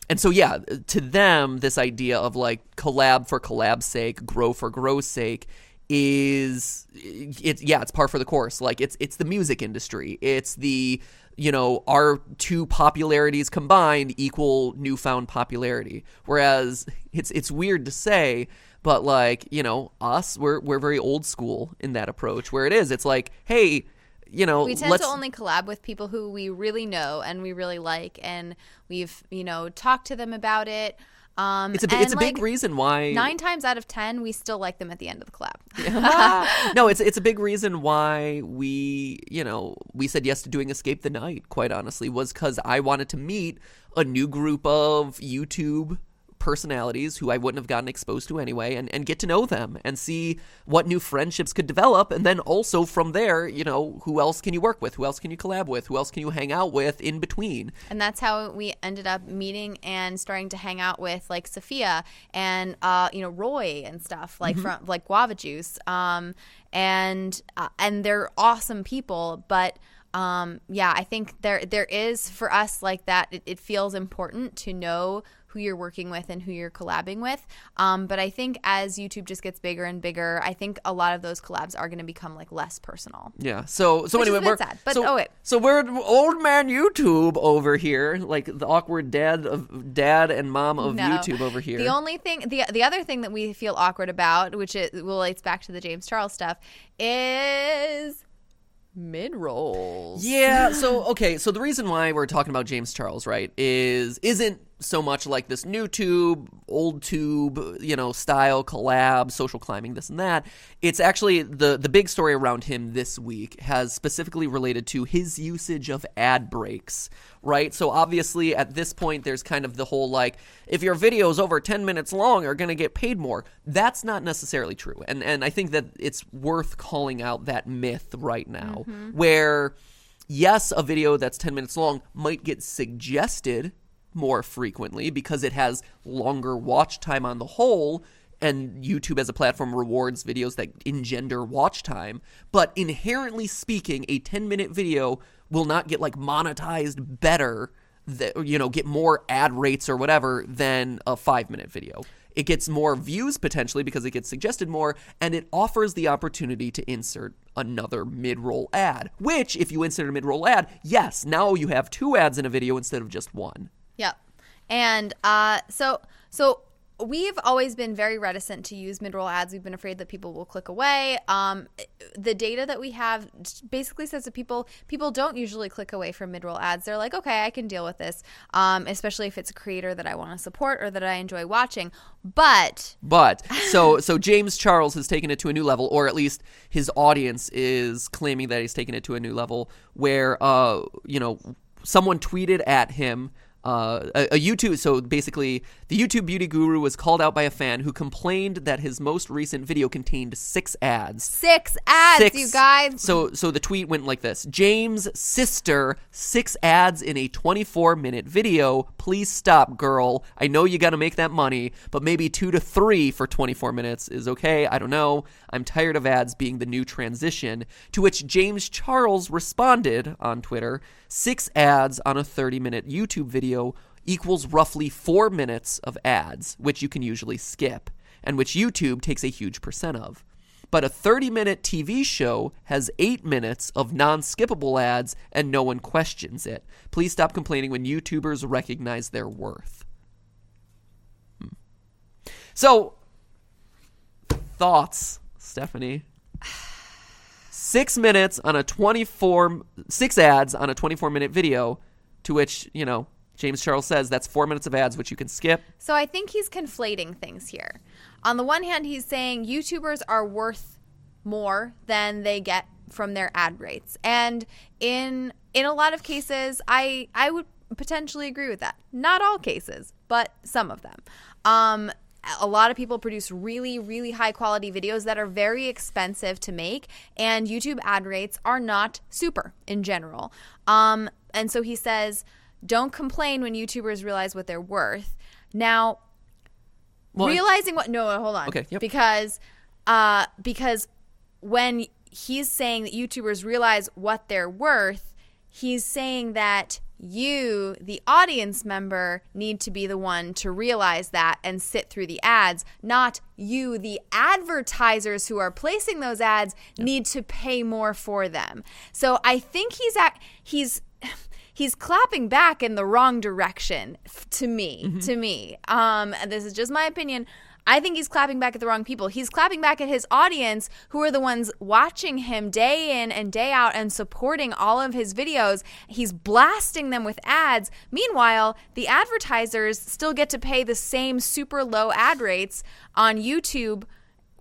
and so, yeah, to them, this idea of like collab for collab's sake, grow for grow's sake, is it's yeah it's par for the course. Like it's it's the music industry, it's the, you know, our two popularities combined equal newfound popularity, whereas it's it's weird to say, but like, you know, us we're we're very old school in that approach, where it is it's like, hey, you know, we tend let's... to only collab with people who we really know and we really like, and we've, you know, talked to them about it. Um, it's a, it's a like, big reason why... Nine times out of ten, we still like them at the end of the collab. No, it's it's a big reason why we, you know, we said yes to doing Escape the Night, quite honestly, was because I wanted to meet a new group of YouTube personalities who I wouldn't have gotten exposed to anyway, and, and get to know them and see what new friendships could develop. And then also from there, you know, who else can you work with? Who else can you collab with? Who else can you hang out with in between? And that's how we ended up meeting and starting to hang out with like Sophia and, uh, you know, Roy and stuff like mm-hmm. from like Guava Juice. Um, and uh, and they're awesome people. But um, yeah, I think there there is for us like that. It, it feels important to know who you're working with and who you're collabing with. Um, but I think as YouTube just gets bigger and bigger, I think a lot of those collabs are going to become like less personal. Yeah. So so Which anyway, we're sad, but so, oh wait. So we're old man YouTube over here, like the awkward dad of dad and mom of no. YouTube over here. The only thing, the the other thing that we feel awkward about, which it relates back to the James Charles stuff, is mid-rolls. Yeah. So okay. So the reason why we're talking about James Charles, right, is isn't. so much like this new tube, old tube, you know, style collab, social climbing, this and that. It's actually the the big story around him this week has specifically related to his usage of ad breaks, right? So obviously at this point there's kind of the whole like, if your videos over ten minutes long are going to get paid more. That's not necessarily true. And and I think that it's worth calling out that myth right now mm-hmm. where, yes, a video that's ten minutes long might get suggested more frequently because it has longer watch time on the whole, and YouTube as a platform rewards videos that engender watch time. But inherently speaking, a ten-minute video will not get like monetized better, that, you know, get more ad rates or whatever than a five-minute video. It gets more views potentially because it gets suggested more, and it offers the opportunity to insert another mid-roll ad, which if you insert a mid-roll ad, yes, now you have two ads in a video instead of just one. Yep. And uh, so so we've always been very reticent to use mid-roll ads. We've been afraid that people will click away. Um, the data that we have basically says that people people don't usually click away from mid-roll ads. They're like, okay, I can deal with this, um, especially if it's a creator that I want to support or that I enjoy watching. But but so so James Charles has taken it to a new level, or at least his audience is claiming that he's taken it to a new level, where uh, you know, someone tweeted at him. Uh, a, a YouTube, so basically the YouTube beauty guru was called out by a fan who complained that his most recent video contained six ads. Six ads, six. You guys. So so the tweet went like this. James' sister, six ads in a twenty-four minute video. Please stop, girl. I know you got to make that money, but maybe two to three for twenty-four minutes is okay. I don't know. I'm tired of ads being the new transition. To which James Charles responded on Twitter, six ads on a thirty minute YouTube video equals roughly four minutes of ads, which you can usually skip, and which YouTube takes a huge percent of. But a thirty minute T V show has eight minutes of non-skippable ads, and no one questions it. Please stop complaining when YouTubers recognize their worth. Hmm. So, thoughts, Stephanie? Six minutes on a twenty-four, six ads on a twenty-four minute video, to which, you know, James Charles says that's four minutes of ads, which you can skip. So I think he's conflating things here. On the one hand, he's saying YouTubers are worth more than they get from their ad rates. And in in a lot of cases, I I would potentially agree with that. Not all cases, but some of them. Um, a lot of people produce really, really high quality videos that are very expensive to make, and YouTube ad rates are not super in general. Um, and so he says, don't complain when YouTubers realize what they're worth. Now, well, realizing what – no, hold on. Okay, yep. Because, uh, because when he's saying that YouTubers realize what they're worth, he's saying that you, the audience member, need to be the one to realize that and sit through the ads, not you, the advertisers who are placing those ads, yep. need to pay more for them. So I think he's at, he's – he's clapping back in the wrong direction to me, mm-hmm. to me. Um, and this is just my opinion. I think he's clapping back at the wrong people. He's clapping back at his audience, who are the ones watching him day in and day out and supporting all of his videos. He's blasting them with ads. Meanwhile, the advertisers still get to pay the same super low ad rates on YouTube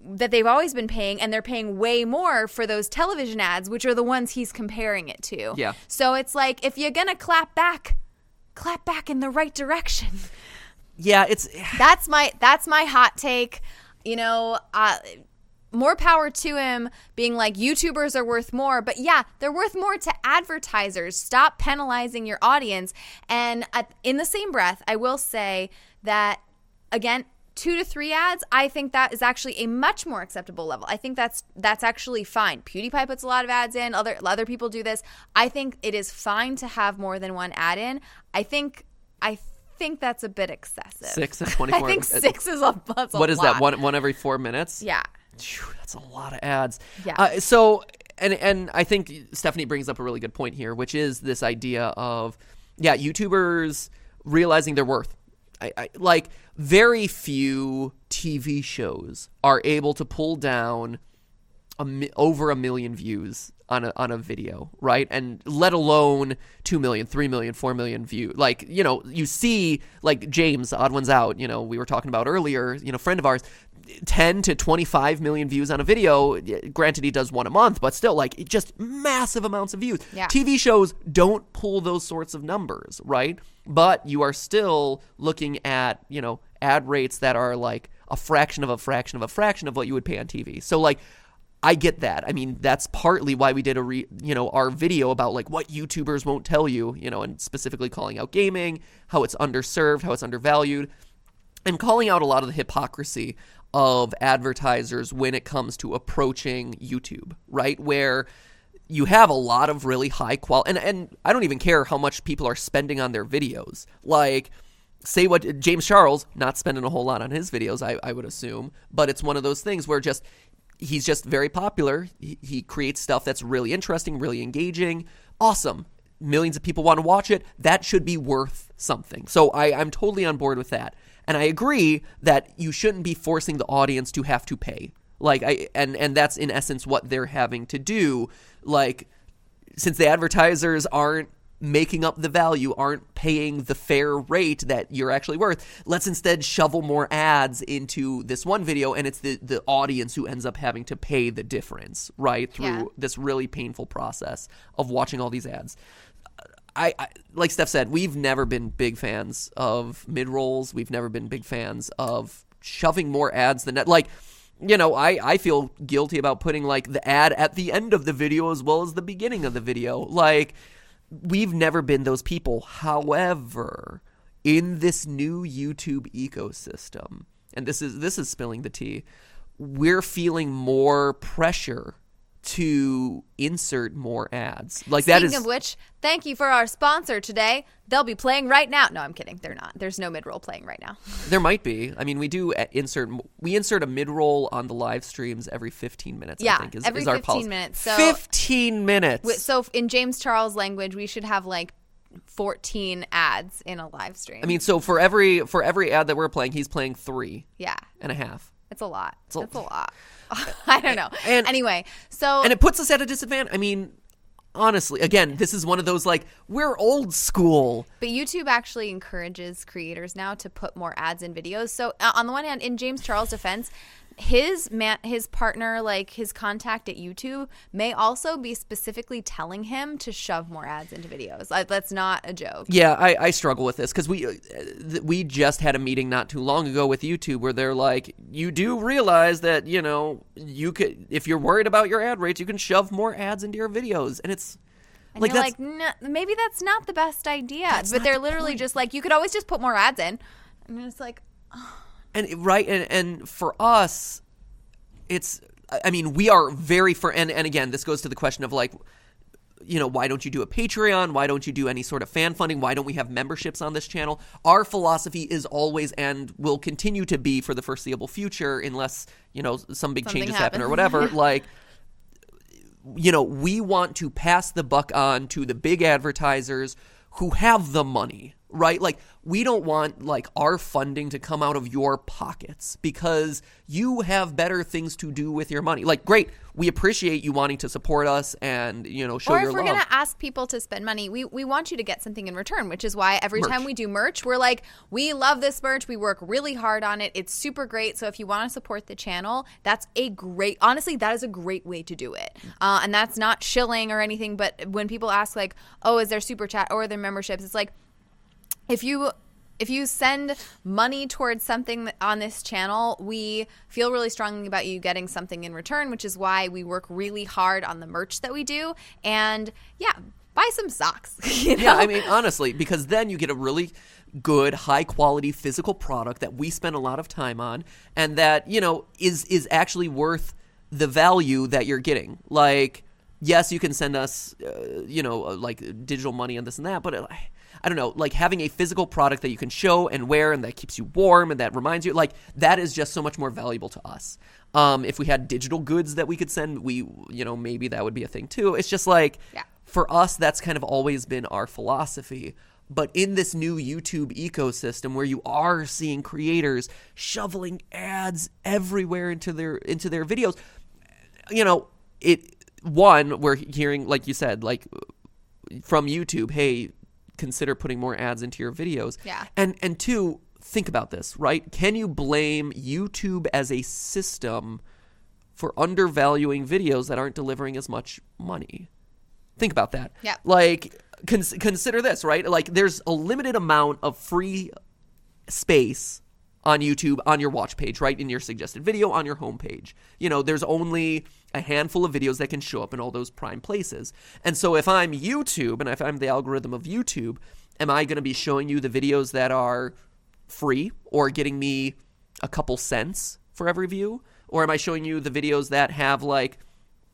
that they've always been paying, and they're paying way more for those television ads, which are the ones he's comparing it to. Yeah. So it's like, if you're going to clap back, clap back in the right direction. Yeah, it's that's my that's my hot take. You know, uh, more power to him being like, YouTubers are worth more. But yeah, they're worth more to advertisers. Stop penalizing your audience. And at, in the same breath, I will say that, again, two to three ads, I think that is actually a much more acceptable level. I think that's that's actually fine. PewDiePie puts a lot of ads in. Other other people do this. I think it is fine to have more than one ad in. I think I. Th- I think that's a bit excessive. Six and twenty-four. I think six is a puzzle. What is lot. that? One one every four minutes? Yeah. Whew, that's a lot of ads. Yeah. Uh, so, and and I think Stephanie brings up a really good point here, which is this idea of, yeah, YouTubers realizing their worth. I, I like very few T V shows are able to pull down a, over a million views on a on a video, right? And let alone two million, three million, four million views. Like, you know, you see, like, James, Odd One's Out, you know, we were talking about earlier, you know, friend of ours, ten to twenty-five million views on a video. Granted, he does one a month, but still, like, just massive amounts of views. Yeah. T V shows don't pull those sorts of numbers, right? But you are still looking at, you know, ad rates that are, like, a fraction of a fraction of a fraction of what you would pay on T V. So, like, I get that. I mean, that's partly why we did a re, you know, our video about like what YouTubers won't tell you, you know, and specifically calling out gaming, how it's underserved, how it's undervalued, and calling out a lot of the hypocrisy of advertisers when it comes to approaching YouTube, right? Where you have a lot of really high quality, and, and I don't even care how much people are spending on their videos. Like, say what James Charles, not spending a whole lot on his videos, I, I would assume, but it's one of those things where just he's just very popular. He, he creates stuff that's really interesting, really engaging. Awesome. Millions of people want to watch it. That should be worth something. So I, I'm totally on board with that. And I agree that you shouldn't be forcing the audience to have to pay. Like I and, and that's in essence what they're having to do. Like, since the advertisers aren't making up the value, aren't paying the fair rate that you're actually worth, let's instead shovel more ads into this one video, and it's the, the audience who ends up having to pay the difference, right, through yeah. this really painful process of watching all these ads. I, I like Steph said, we've never been big fans of mid-rolls. We've never been big fans of shoving more ads than that. Like, you know, I, I feel guilty about putting, like, the ad at the end of the video as well as the beginning of the video. Like, we've never been those people. However, in this new YouTube ecosystem, and this is this is spilling the tea, we're feeling more pressure to insert more ads. Like, that is. Speaking of which, thank you for our sponsor today. They'll be playing right now. No, I'm kidding. They're not. There's no mid-roll playing right now. There might be. I mean, we do insert. We insert a mid-roll on the live streams every fifteen minutes. Yeah, I think, is, every is our fifteen policy. minutes. So fifteen minutes. So in James Charles language, we should have like fourteen ads in a live stream. I mean, so for every for every ad that we're playing, he's playing three. Yeah. And a half. It's a lot. It's a, it's a lot. I don't know. And, anyway, so... And it puts us at a disadvantage. I mean, honestly, again, this is one of those, like, we're old school. But YouTube actually encourages creators now to put more ads in videos. So uh, on the one hand, in James Charles' defense, his man, his partner, like his contact at YouTube, may also be specifically telling him to shove more ads into videos. Like, that's not a joke. Yeah, I, I struggle with this because we uh, th- we just had a meeting not too long ago with YouTube where they're like, you do realize that, you know, you could, if you're worried about your ad rates, you can shove more ads into your videos, and it's. And like, you're that's, like, no, maybe that's not the best idea. But they're the literally point. just like, you could always just put more ads in, and it's like. Oh. And right, and, and for us, it's, I mean, we are very, for, and, and again, this goes to the question of like, you know, why don't you do a Patreon? Why don't you do any sort of fan funding? Why don't we have memberships on this channel? Our philosophy is always and will continue to be for the foreseeable future, unless, you know, some big Something changes happen or whatever, like, you know, we want to pass the buck on to the big advertisers who have the money, right? Like, we don't want, like, our funding to come out of your pockets because you have better things to do with your money. Like, great, we appreciate you wanting to support us and, you know, show your love. Or if we're going to ask people to spend money, we, we want you to get something in return, which is why every merch. time we do merch, we're like, we love this merch. We work really hard on it. It's super great. So if you want to support the channel, that's a great – honestly, that is a great way to do it. Uh, and that's not shilling or anything, but when people ask, like, oh, is there super chat or are there memberships, it's like, If you if you send money towards something on this channel, we feel really strongly about you getting something in return, which is why we work really hard on the merch that we do. And, yeah, buy some socks. You know? Yeah, I mean, honestly, because then you get a really good, high-quality physical product that we spend a lot of time on and that, you know, is is actually worth the value that you're getting. Like, yes, you can send us, uh, you know, like digital money and this and that, but it, I don't know, like having a physical product that you can show and wear and that keeps you warm and that reminds you, like, that is just so much more valuable to us. Um, if we had digital goods that we could send, we, you know, maybe that would be a thing too. It's just like, yeah. For us, that's kind of always been our philosophy. But in this new YouTube ecosystem where you are seeing creators shoveling ads everywhere into their into their videos, you know, it one, we're hearing, like you said, like from YouTube, hey, consider putting more ads into your videos. Yeah. And and two, think about this, right? Can you blame YouTube as a system for undervaluing videos that aren't delivering as much money? Think about that. Yeah. Like, cons- consider this, right? Like, there's a limited amount of free space on YouTube, on your watch page, right? In your suggested video, on your homepage. You know, there's only a handful of videos that can show up in all those prime places. And so if I'm YouTube and if I'm the algorithm of YouTube, am I going to be showing you the videos that are free or getting me a couple cents for every view? Or am I showing you the videos that have like,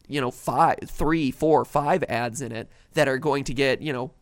you know, five, three, four, five ads in it that are going to get, you know,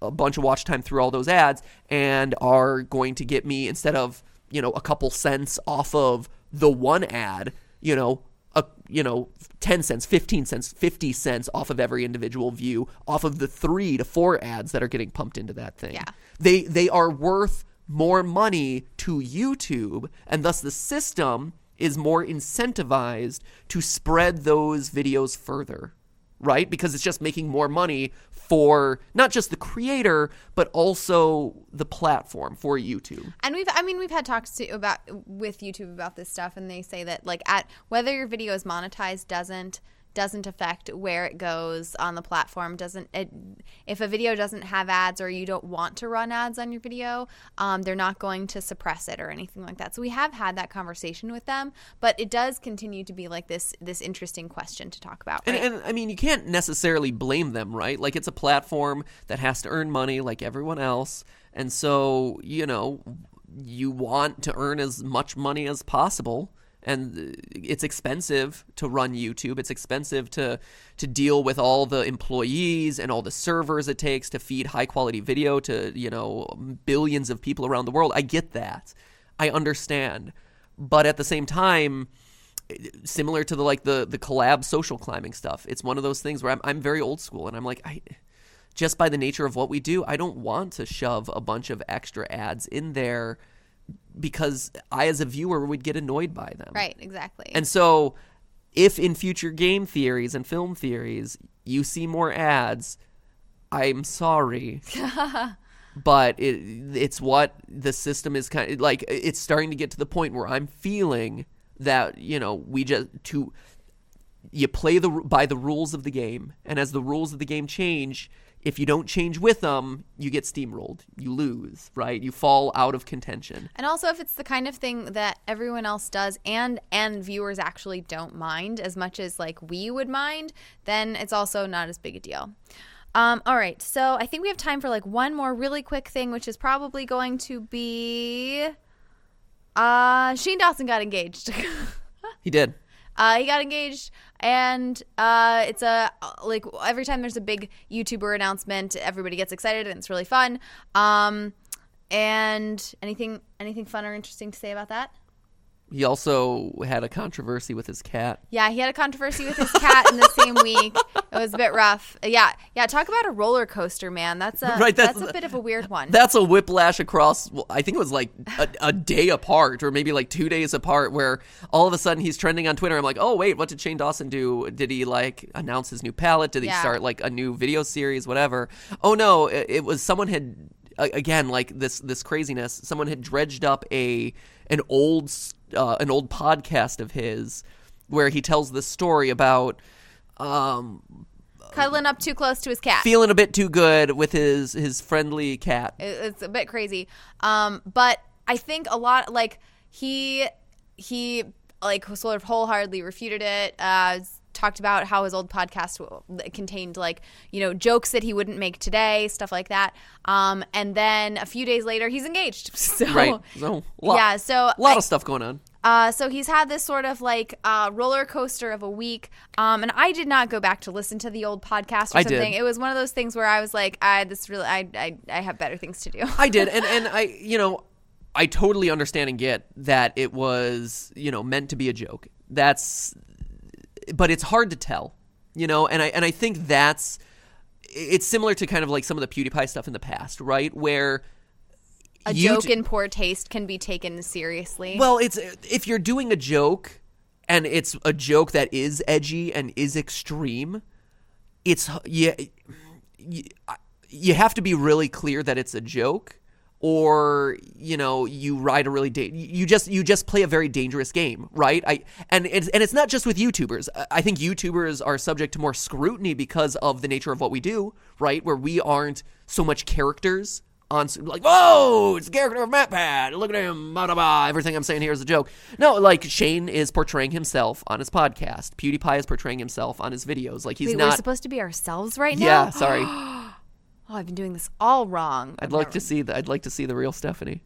a bunch of watch time through all those ads and are going to get me, instead of, you know, a couple cents off of the one ad, you know, a, you know, ten cents, fifteen cents, fifty cents off of every individual view, off of the three to four ads that are getting pumped into that thing. Yeah. They they are worth more money to YouTube, and thus the system is more incentivized to spread those videos further, right? Because it's just making more money for not just the creator, but also the platform for YouTube. And we've, I mean, we've had talks to about with YouTube about this stuff, and they say that like at whether your video is monetized doesn't doesn't affect where it goes on the platform. Doesn't it, if a video doesn't have ads or you don't want to run ads on your video, um, they're not going to suppress it or anything like that. So we have had that conversation with them, but it does continue to be like this this interesting question to talk about. Right? And, and I mean, you can't necessarily blame them, right? Like, it's a platform that has to earn money like everyone else, and so, you know, you want to earn as much money as possible. And it's expensive to run YouTube. It's expensive to to deal with all the employees and all the servers it takes to feed high-quality video to, you know, billions of people around the world. I get that. I understand. But at the same time, similar to the like the the collab social climbing stuff, it's one of those things where I'm I'm very old school, and I'm like, I just by the nature of what we do, I don't want to shove a bunch of extra ads in there, because I, as a viewer, would get annoyed by them. Right, exactly. And so if in future game theories and film theories you see more ads, I'm sorry. But it, it's what the system is kind of like. It's starting to get to the point where I'm feeling that, you know, we just to you play the by the rules of the game. And as the rules of the game change, if you don't change with them, you get steamrolled. You lose, right? You fall out of contention. And also, if it's the kind of thing that everyone else does and and viewers actually don't mind as much as like we would mind, then it's also not as big a deal. Um, all right, so I think we have time for like one more really quick thing, which is probably going to be uh, Shane Dawson got engaged. He did. Uh, he got engaged. And uh, it's a like every time there's a big YouTuber announcement, everybody gets excited and it's really fun. Um, and anything anything fun or interesting to say about that? He also had a controversy with his cat. Yeah, he had a controversy with his cat in the same week. It was a bit rough. Yeah, yeah. Talk about a roller coaster, man. That's a right, that's, that's a bit of a weird one. That's a whiplash across. Well, I think it was like a, a day apart, or maybe like two days apart, where all of a sudden he's trending on Twitter. I'm like, oh wait, what did Shane Dawson do? Did he like announce his new palette? Did he yeah. start like a new video series? Whatever. Oh no, it, it was someone had again like this this craziness. Someone had dredged up a an old. Uh, an old podcast of his where he tells this story about um, cuddling up too close to his cat, feeling a bit too good with his his friendly cat. It's a bit crazy, um, but I think a lot like he he like sort of wholeheartedly refuted it. Uh, talked about how his old podcast contained like you know jokes that he wouldn't make today, stuff like that. Um, and then a few days later, he's engaged. So, right. So lot, yeah. So a lot I, of stuff going on. Uh, so he's had this sort of like uh, roller coaster of a week. Um, and I did not go back to listen to the old podcast or I something. Did. It was one of those things where I was like, I this really, I I, I have better things to do. I did, and and I you know I totally understand and get that it was you know meant to be a joke. That's But it's hard to tell, you know, and I and I think that's it's similar to kind of like some of the PewDiePie stuff in the past, right? Where a you joke t- in poor taste can be taken seriously. Well, it's if you're doing a joke and it's a joke that is edgy and is extreme, it's yeah, you, you have to be really clear that it's a joke. Or, you know, you ride a really da- you just you just play a very dangerous game, right? I and it's, and it's not just with YouTubers. I think YouTubers are subject to more scrutiny because of the nature of what we do, right? Where we aren't so much characters on like, whoa, it's a character of MatPat. Look at him, blah, blah, blah. Everything I'm saying here is a joke. No, like Shane is portraying himself on his podcast. PewDiePie is portraying himself on his videos. Like he's Wait, not we're supposed to be ourselves right now. Yeah, sorry. Oh, I've been doing this all wrong. I'd like to see the I'd like to see the real Stephanie.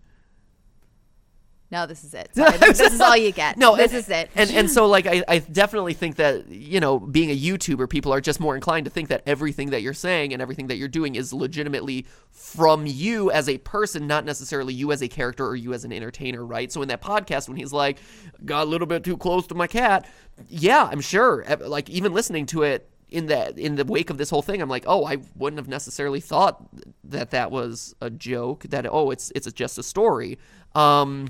No, this is it. Sorry, this is all you get. No, this and, is it. and and so like I, I definitely think that, you know, being a YouTuber, people are just more inclined to think that everything that you're saying and everything that you're doing is legitimately from you as a person, not necessarily you as a character or you as an entertainer, right? So in that podcast when he's like, got a little bit too close to my cat, yeah, I'm sure. Like even listening to it in that in the wake of this whole thing, I'm like, oh, I wouldn't have necessarily thought that that was a joke, that, oh, it's it's just a story. Um,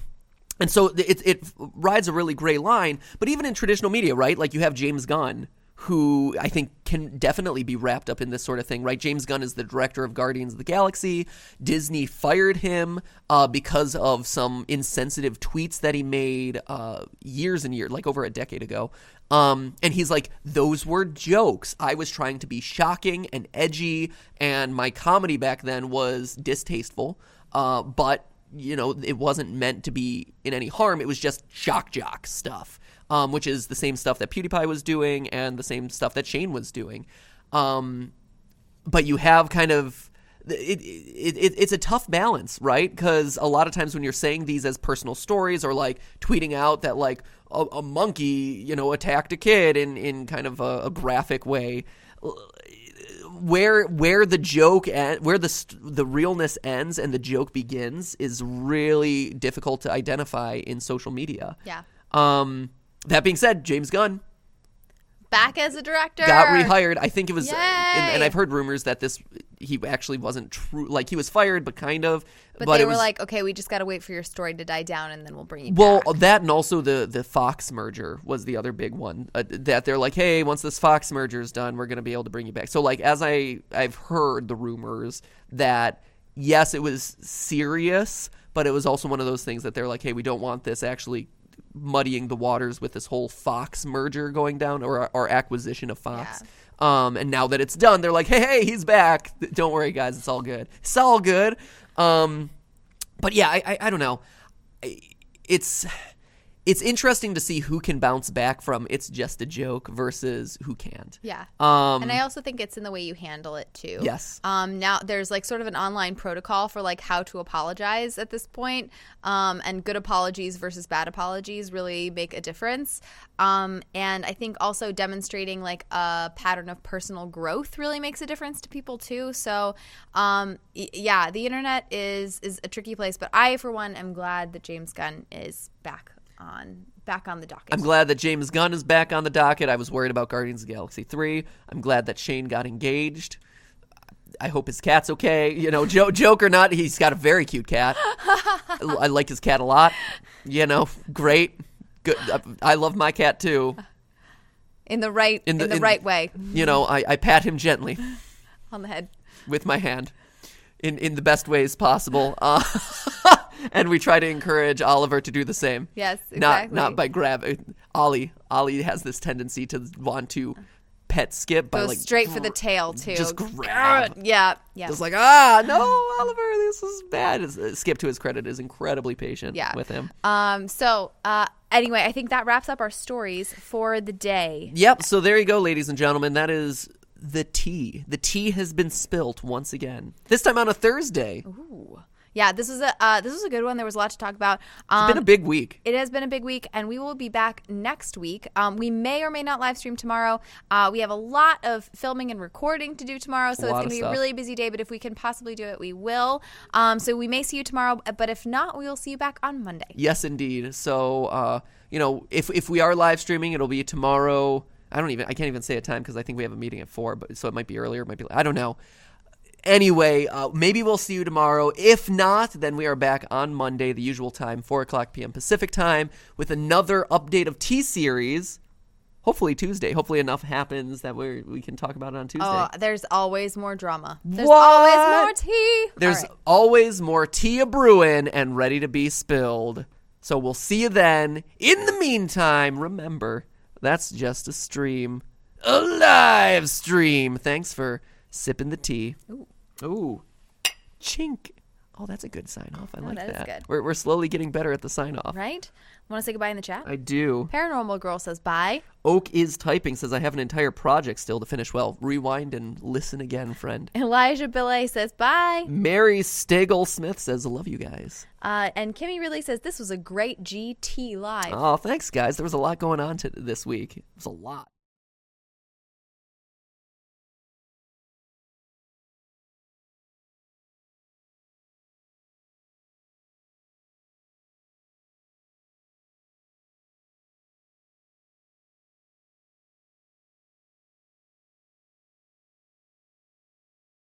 and so it it rides a really gray line. But even in traditional media, right, like you have James Gunn, who I think can definitely be wrapped up in this sort of thing, right? James Gunn is the director of Guardians of the Galaxy. Disney fired him uh, because of some insensitive tweets that he made uh, years and years, like over a decade ago. Um, and he's like, those were jokes. I was trying to be shocking and edgy, and my comedy back then was distasteful. Uh, but, you know, it wasn't meant to be in any harm. It was just shock jock stuff. Um, which is the same stuff that PewDiePie was doing and the same stuff that Shane was doing. Um, but you have kind of it, – it, it, it's a tough balance, right? Because a lot of times when you're saying these as personal stories or like tweeting out that like a, a monkey, you know, attacked a kid in, in kind of a, a graphic way, where where the joke en- – where the, the realness ends and the joke begins is really difficult to identify in social media. Yeah. Um, that being said, James Gunn back as a director got rehired. I think it was, and, and I've heard rumors that this he actually wasn't true. Like he was fired, but kind of. But, but they were was, like, "Okay, we just got to wait for your story to die down, and then we'll bring you." Well, back. that and also the the Fox merger was the other big one. Uh, that they're like, "Hey, once this Fox merger is done, we're going to be able to bring you back." So, like, as I I've heard the rumors that yes, it was serious, but it was also one of those things that they're like, "Hey, we don't want this actually muddying the waters with this whole Fox merger going down or our acquisition of Fox." Yeah. Um, and now that it's done, they're like, hey, hey, he's back. Don't worry, guys. It's all good. It's all good. Um, but yeah, I, I, I don't know. It's it's interesting to see who can bounce back from it's just a joke versus who can't. Yeah. Um, and I also think it's in the way you handle it, too. Yes. Um, now there's like sort of an online protocol for like how to apologize at this point. Um, and good apologies versus bad apologies really make a difference. Um, and I think also demonstrating like a pattern of personal growth really makes a difference to people, too. So, um, y- yeah, the internet is, is a tricky place. But I, for one, am glad that James Gunn is back on back on the docket. I'm glad that James Gunn is back on the docket. I was worried about Guardians of the Galaxy three. I'm glad that Shane got engaged. I hope his cat's okay. You know, joke, joke or not, he's got a very cute cat. I like his cat a lot. You know, great. Good. I love my cat too. In the right, in the, in the in, right way. You know, I, I pat him gently on the head with my hand, in in the best ways possible. Uh, and we try to encourage Oliver to do the same. Yes, exactly. Not not by grabbing. Ollie Ollie has this tendency to want to pet Skip by Go like straight gr- for the tail too. Just grab. Yeah, yeah. Just like, ah, no, Oliver, this is bad. Skip, to his credit, is incredibly patient yeah. with him. Um. So, uh, anyway, I think that wraps up our stories for the day. Yep. So there you go, ladies and gentlemen. That is the tea. The tea has been spilt once again. This time on a Thursday. Ooh. Yeah, this was a uh, this was a good one. There was a lot to talk about. Um, it's been a big week. It has been a big week, and we will be back next week. Um, we may or may not live stream tomorrow. Uh, we have a lot of filming and recording to do tomorrow, so it's going to be a really busy day, but if we can possibly do it, we will. Um, so we may see you tomorrow, but if not, we will see you back on Monday. Yes, indeed. So, uh, you know, if if we are live streaming, it'll be tomorrow. I don't even. I can't even say a time because I think we have a meeting at four, but so it might be earlier. It might be. I don't know. Anyway, uh, maybe we'll see you tomorrow. If not, then we are back on Monday, the usual time, four o'clock p.m. Pacific time, with another update of T-Series. Hopefully Tuesday. Hopefully enough happens that we we can talk about it on Tuesday. Oh, there's always more drama. There's what? always more tea. There's right. always more tea a-brewing and ready to be spilled. So we'll see you then. In the meantime, remember, that's just a stream. A live stream. Thanks for sipping the tea. Ooh. Ooh, chink. Oh, that's a good sign-off. I oh, like that. That is good. We're, we're slowly getting better at the sign-off. Right? Want to say goodbye in the chat? I do. Paranormal Girl says bye. Oak is Typing says, I have an entire project still to finish. Well, rewind and listen again, friend. Elijah Billet says bye. Mary Stegall-Smith says, love you guys. Uh, and Kimmy Ridley says, this was a great G T Live. Oh, thanks, guys. There was a lot going on to- this week. It was a lot.